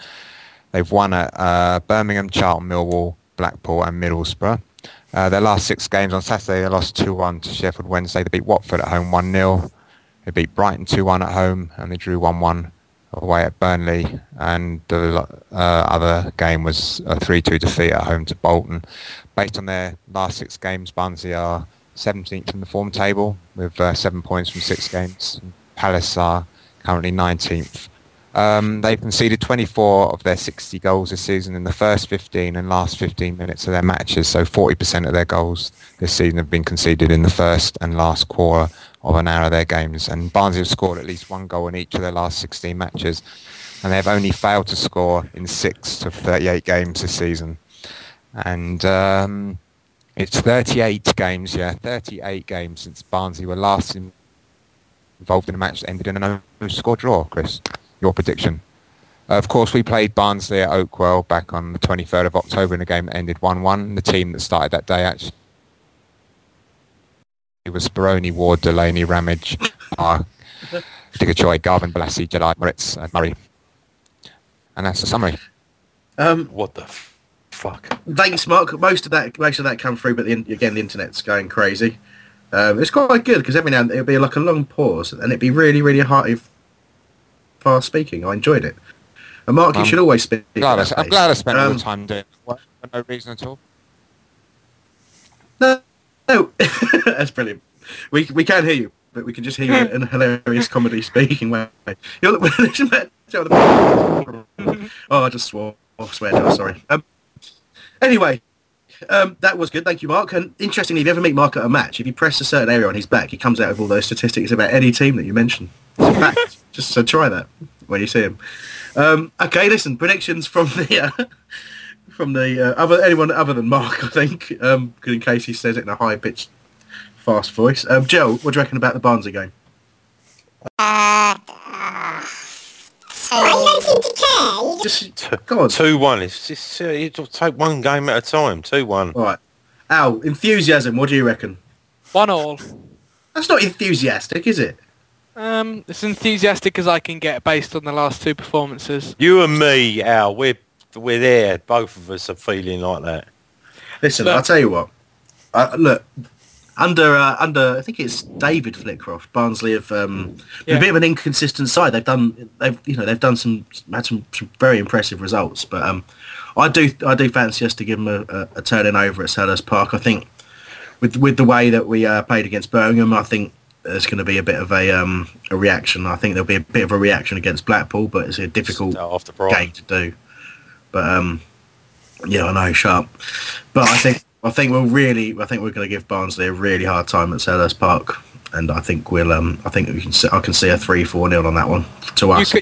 They've won at Birmingham, Charlton, Millwall, Blackpool and Middlesbrough. Their last 6 games on Saturday, they lost 2-1 to Sheffield Wednesday. They beat Watford at home 1-0. They beat Brighton 2-1 at home, and they drew 1-1 away at Burnley. And the other game was a 3-2 defeat at home to Bolton. Based on their last 6 games, Barnsley are 17th in the form table with 7 points from 6 games. Palace are currently 19th. They've conceded 24 of their 60 goals this season in the first 15 and last 15 minutes of their matches, so 40% of their goals this season have been conceded in the first and last quarter of an hour of their games. And Barnsley have scored at least 1 goal in each of their last 16 matches, and they've only failed to score in 6 of 38 games this season. And it's 38 games since Barnsley were last involved in a match that ended in a no-score draw, Chris. Your prediction. Of course, we played Barnsley at Oakwell back on the 23rd of October in a game that ended 1-1. The team that started that day actually was Speroni, Ward, Delaney, Ramage, Parr, Digachoy, Garvin, Blassie, Jedi, Moritz, and Murray. And that's the summary. What the fuck? Thanks, Mark. Most of that come through, but again, the internet's going crazy. It's quite good because every now and then it'll be like a long pause, and it'd be really, really hard if fast speaking. I enjoyed it. And Mark, you should always speak. I'm glad I spent all the time doing it for no reason at all. No. That's brilliant. We can hear you, but we can just hear you in a hilarious comedy speaking way. I just swore. I swear, no, sorry. Anyway, that was good. Thank you, Mark. And interestingly, if you ever meet Mark at a match, if you press a certain area on his back, he comes out with all those statistics about any team that you mentioned. It's a fact. Just so try that when you see him. Okay, listen. Predictions from the anyone other than Mark, I think, in case he says it in a high pitched, fast voice. Joe, what do you reckon about the Barnsley game? I don't think you just go on. 2-1. It's just you take 1 game at a time. 2-1. All right. Al, enthusiasm. What do you reckon? 1-1. That's not enthusiastic, is it? As enthusiastic as I can get based on the last 2 performances. You and me, Al, we're there. Both of us are feeling like that. Listen, look, I'll tell you what. Look, under I think it's David Flitcroft, Barnsley have a bit of an inconsistent side. They've had some very impressive results, but I do fancy us to give them a turning over at Selhurst Park. I think with the way that we played against Birmingham, I think there's going to be a bit of a reaction. I think there'll be a bit of a reaction against Blackpool, but it's a difficult game to do. But yeah, I know, sharp. But I think we're going to give Barnsley a really hard time at Selhurst Park. and I think we'll. I think we can. I can see a 3-4-0 on that one to us.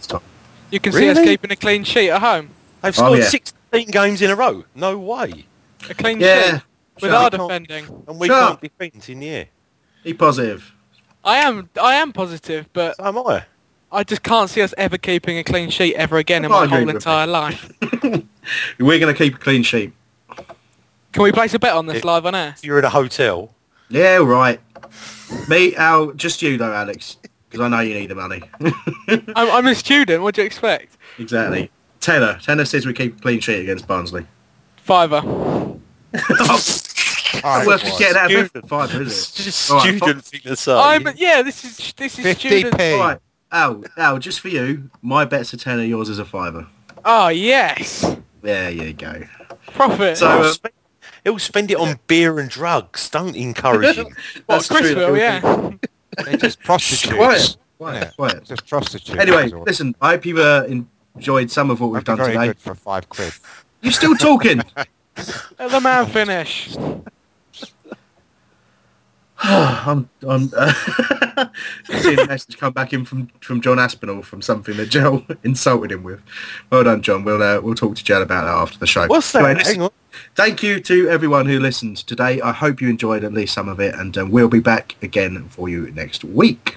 You can really? See us keeping a clean sheet at home. They've scored 16 games in a row. No way. A clean sheet with our defending, and we can't defend in the air. Be positive. I am positive, but so am I. I just can't see us ever keeping a clean sheet ever again in my whole entire life. We're going to keep a clean sheet. Can we place a bet on this live on air? You're at a hotel. Yeah, right. Me, Al, just you though, Alex, because I know you need the money. I'm a student. What do you expect? Exactly. Taylor. Taylor says we keep a clean sheet against Barnsley. £5. Right, worth just getting out of £5, is it? Just right, student fitness. Yeah, this is 50p. Student. Right. Al, just for you, my bet's a £10, yours is a £5. Oh, yes. There you go. Profit. So he'll spend it on beer and drugs. Don't encourage him. That's Chris will, yeah. They're just prostitutes. Quiet. Just prostitutes. Anyway, listen, I hope you've enjoyed some of what we've done today. Very good for £5. You're still talking. Let the man finish. I'm seeing a message come back in from John Aspinall from something that Joel insulted him with. Well done, John. We'll talk to Joel about that after the show. What's that? Anyway, hang on. Thank you to everyone who listened today. I hope you enjoyed at least some of it, and we'll be back again for you next week.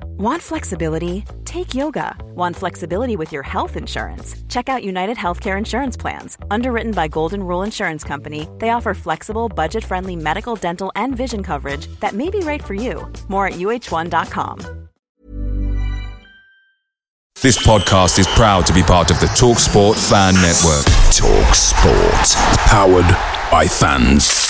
Want flexibility? Take yoga. Want flexibility with your health insurance? Check out United Healthcare Insurance Plans. Underwritten by Golden Rule Insurance Company, they offer flexible, budget-friendly medical, dental, and vision coverage that may be right for you. More at UH1.com. This podcast is proud to be part of the TalkSport Fan Network. TalkSport. Powered by fans.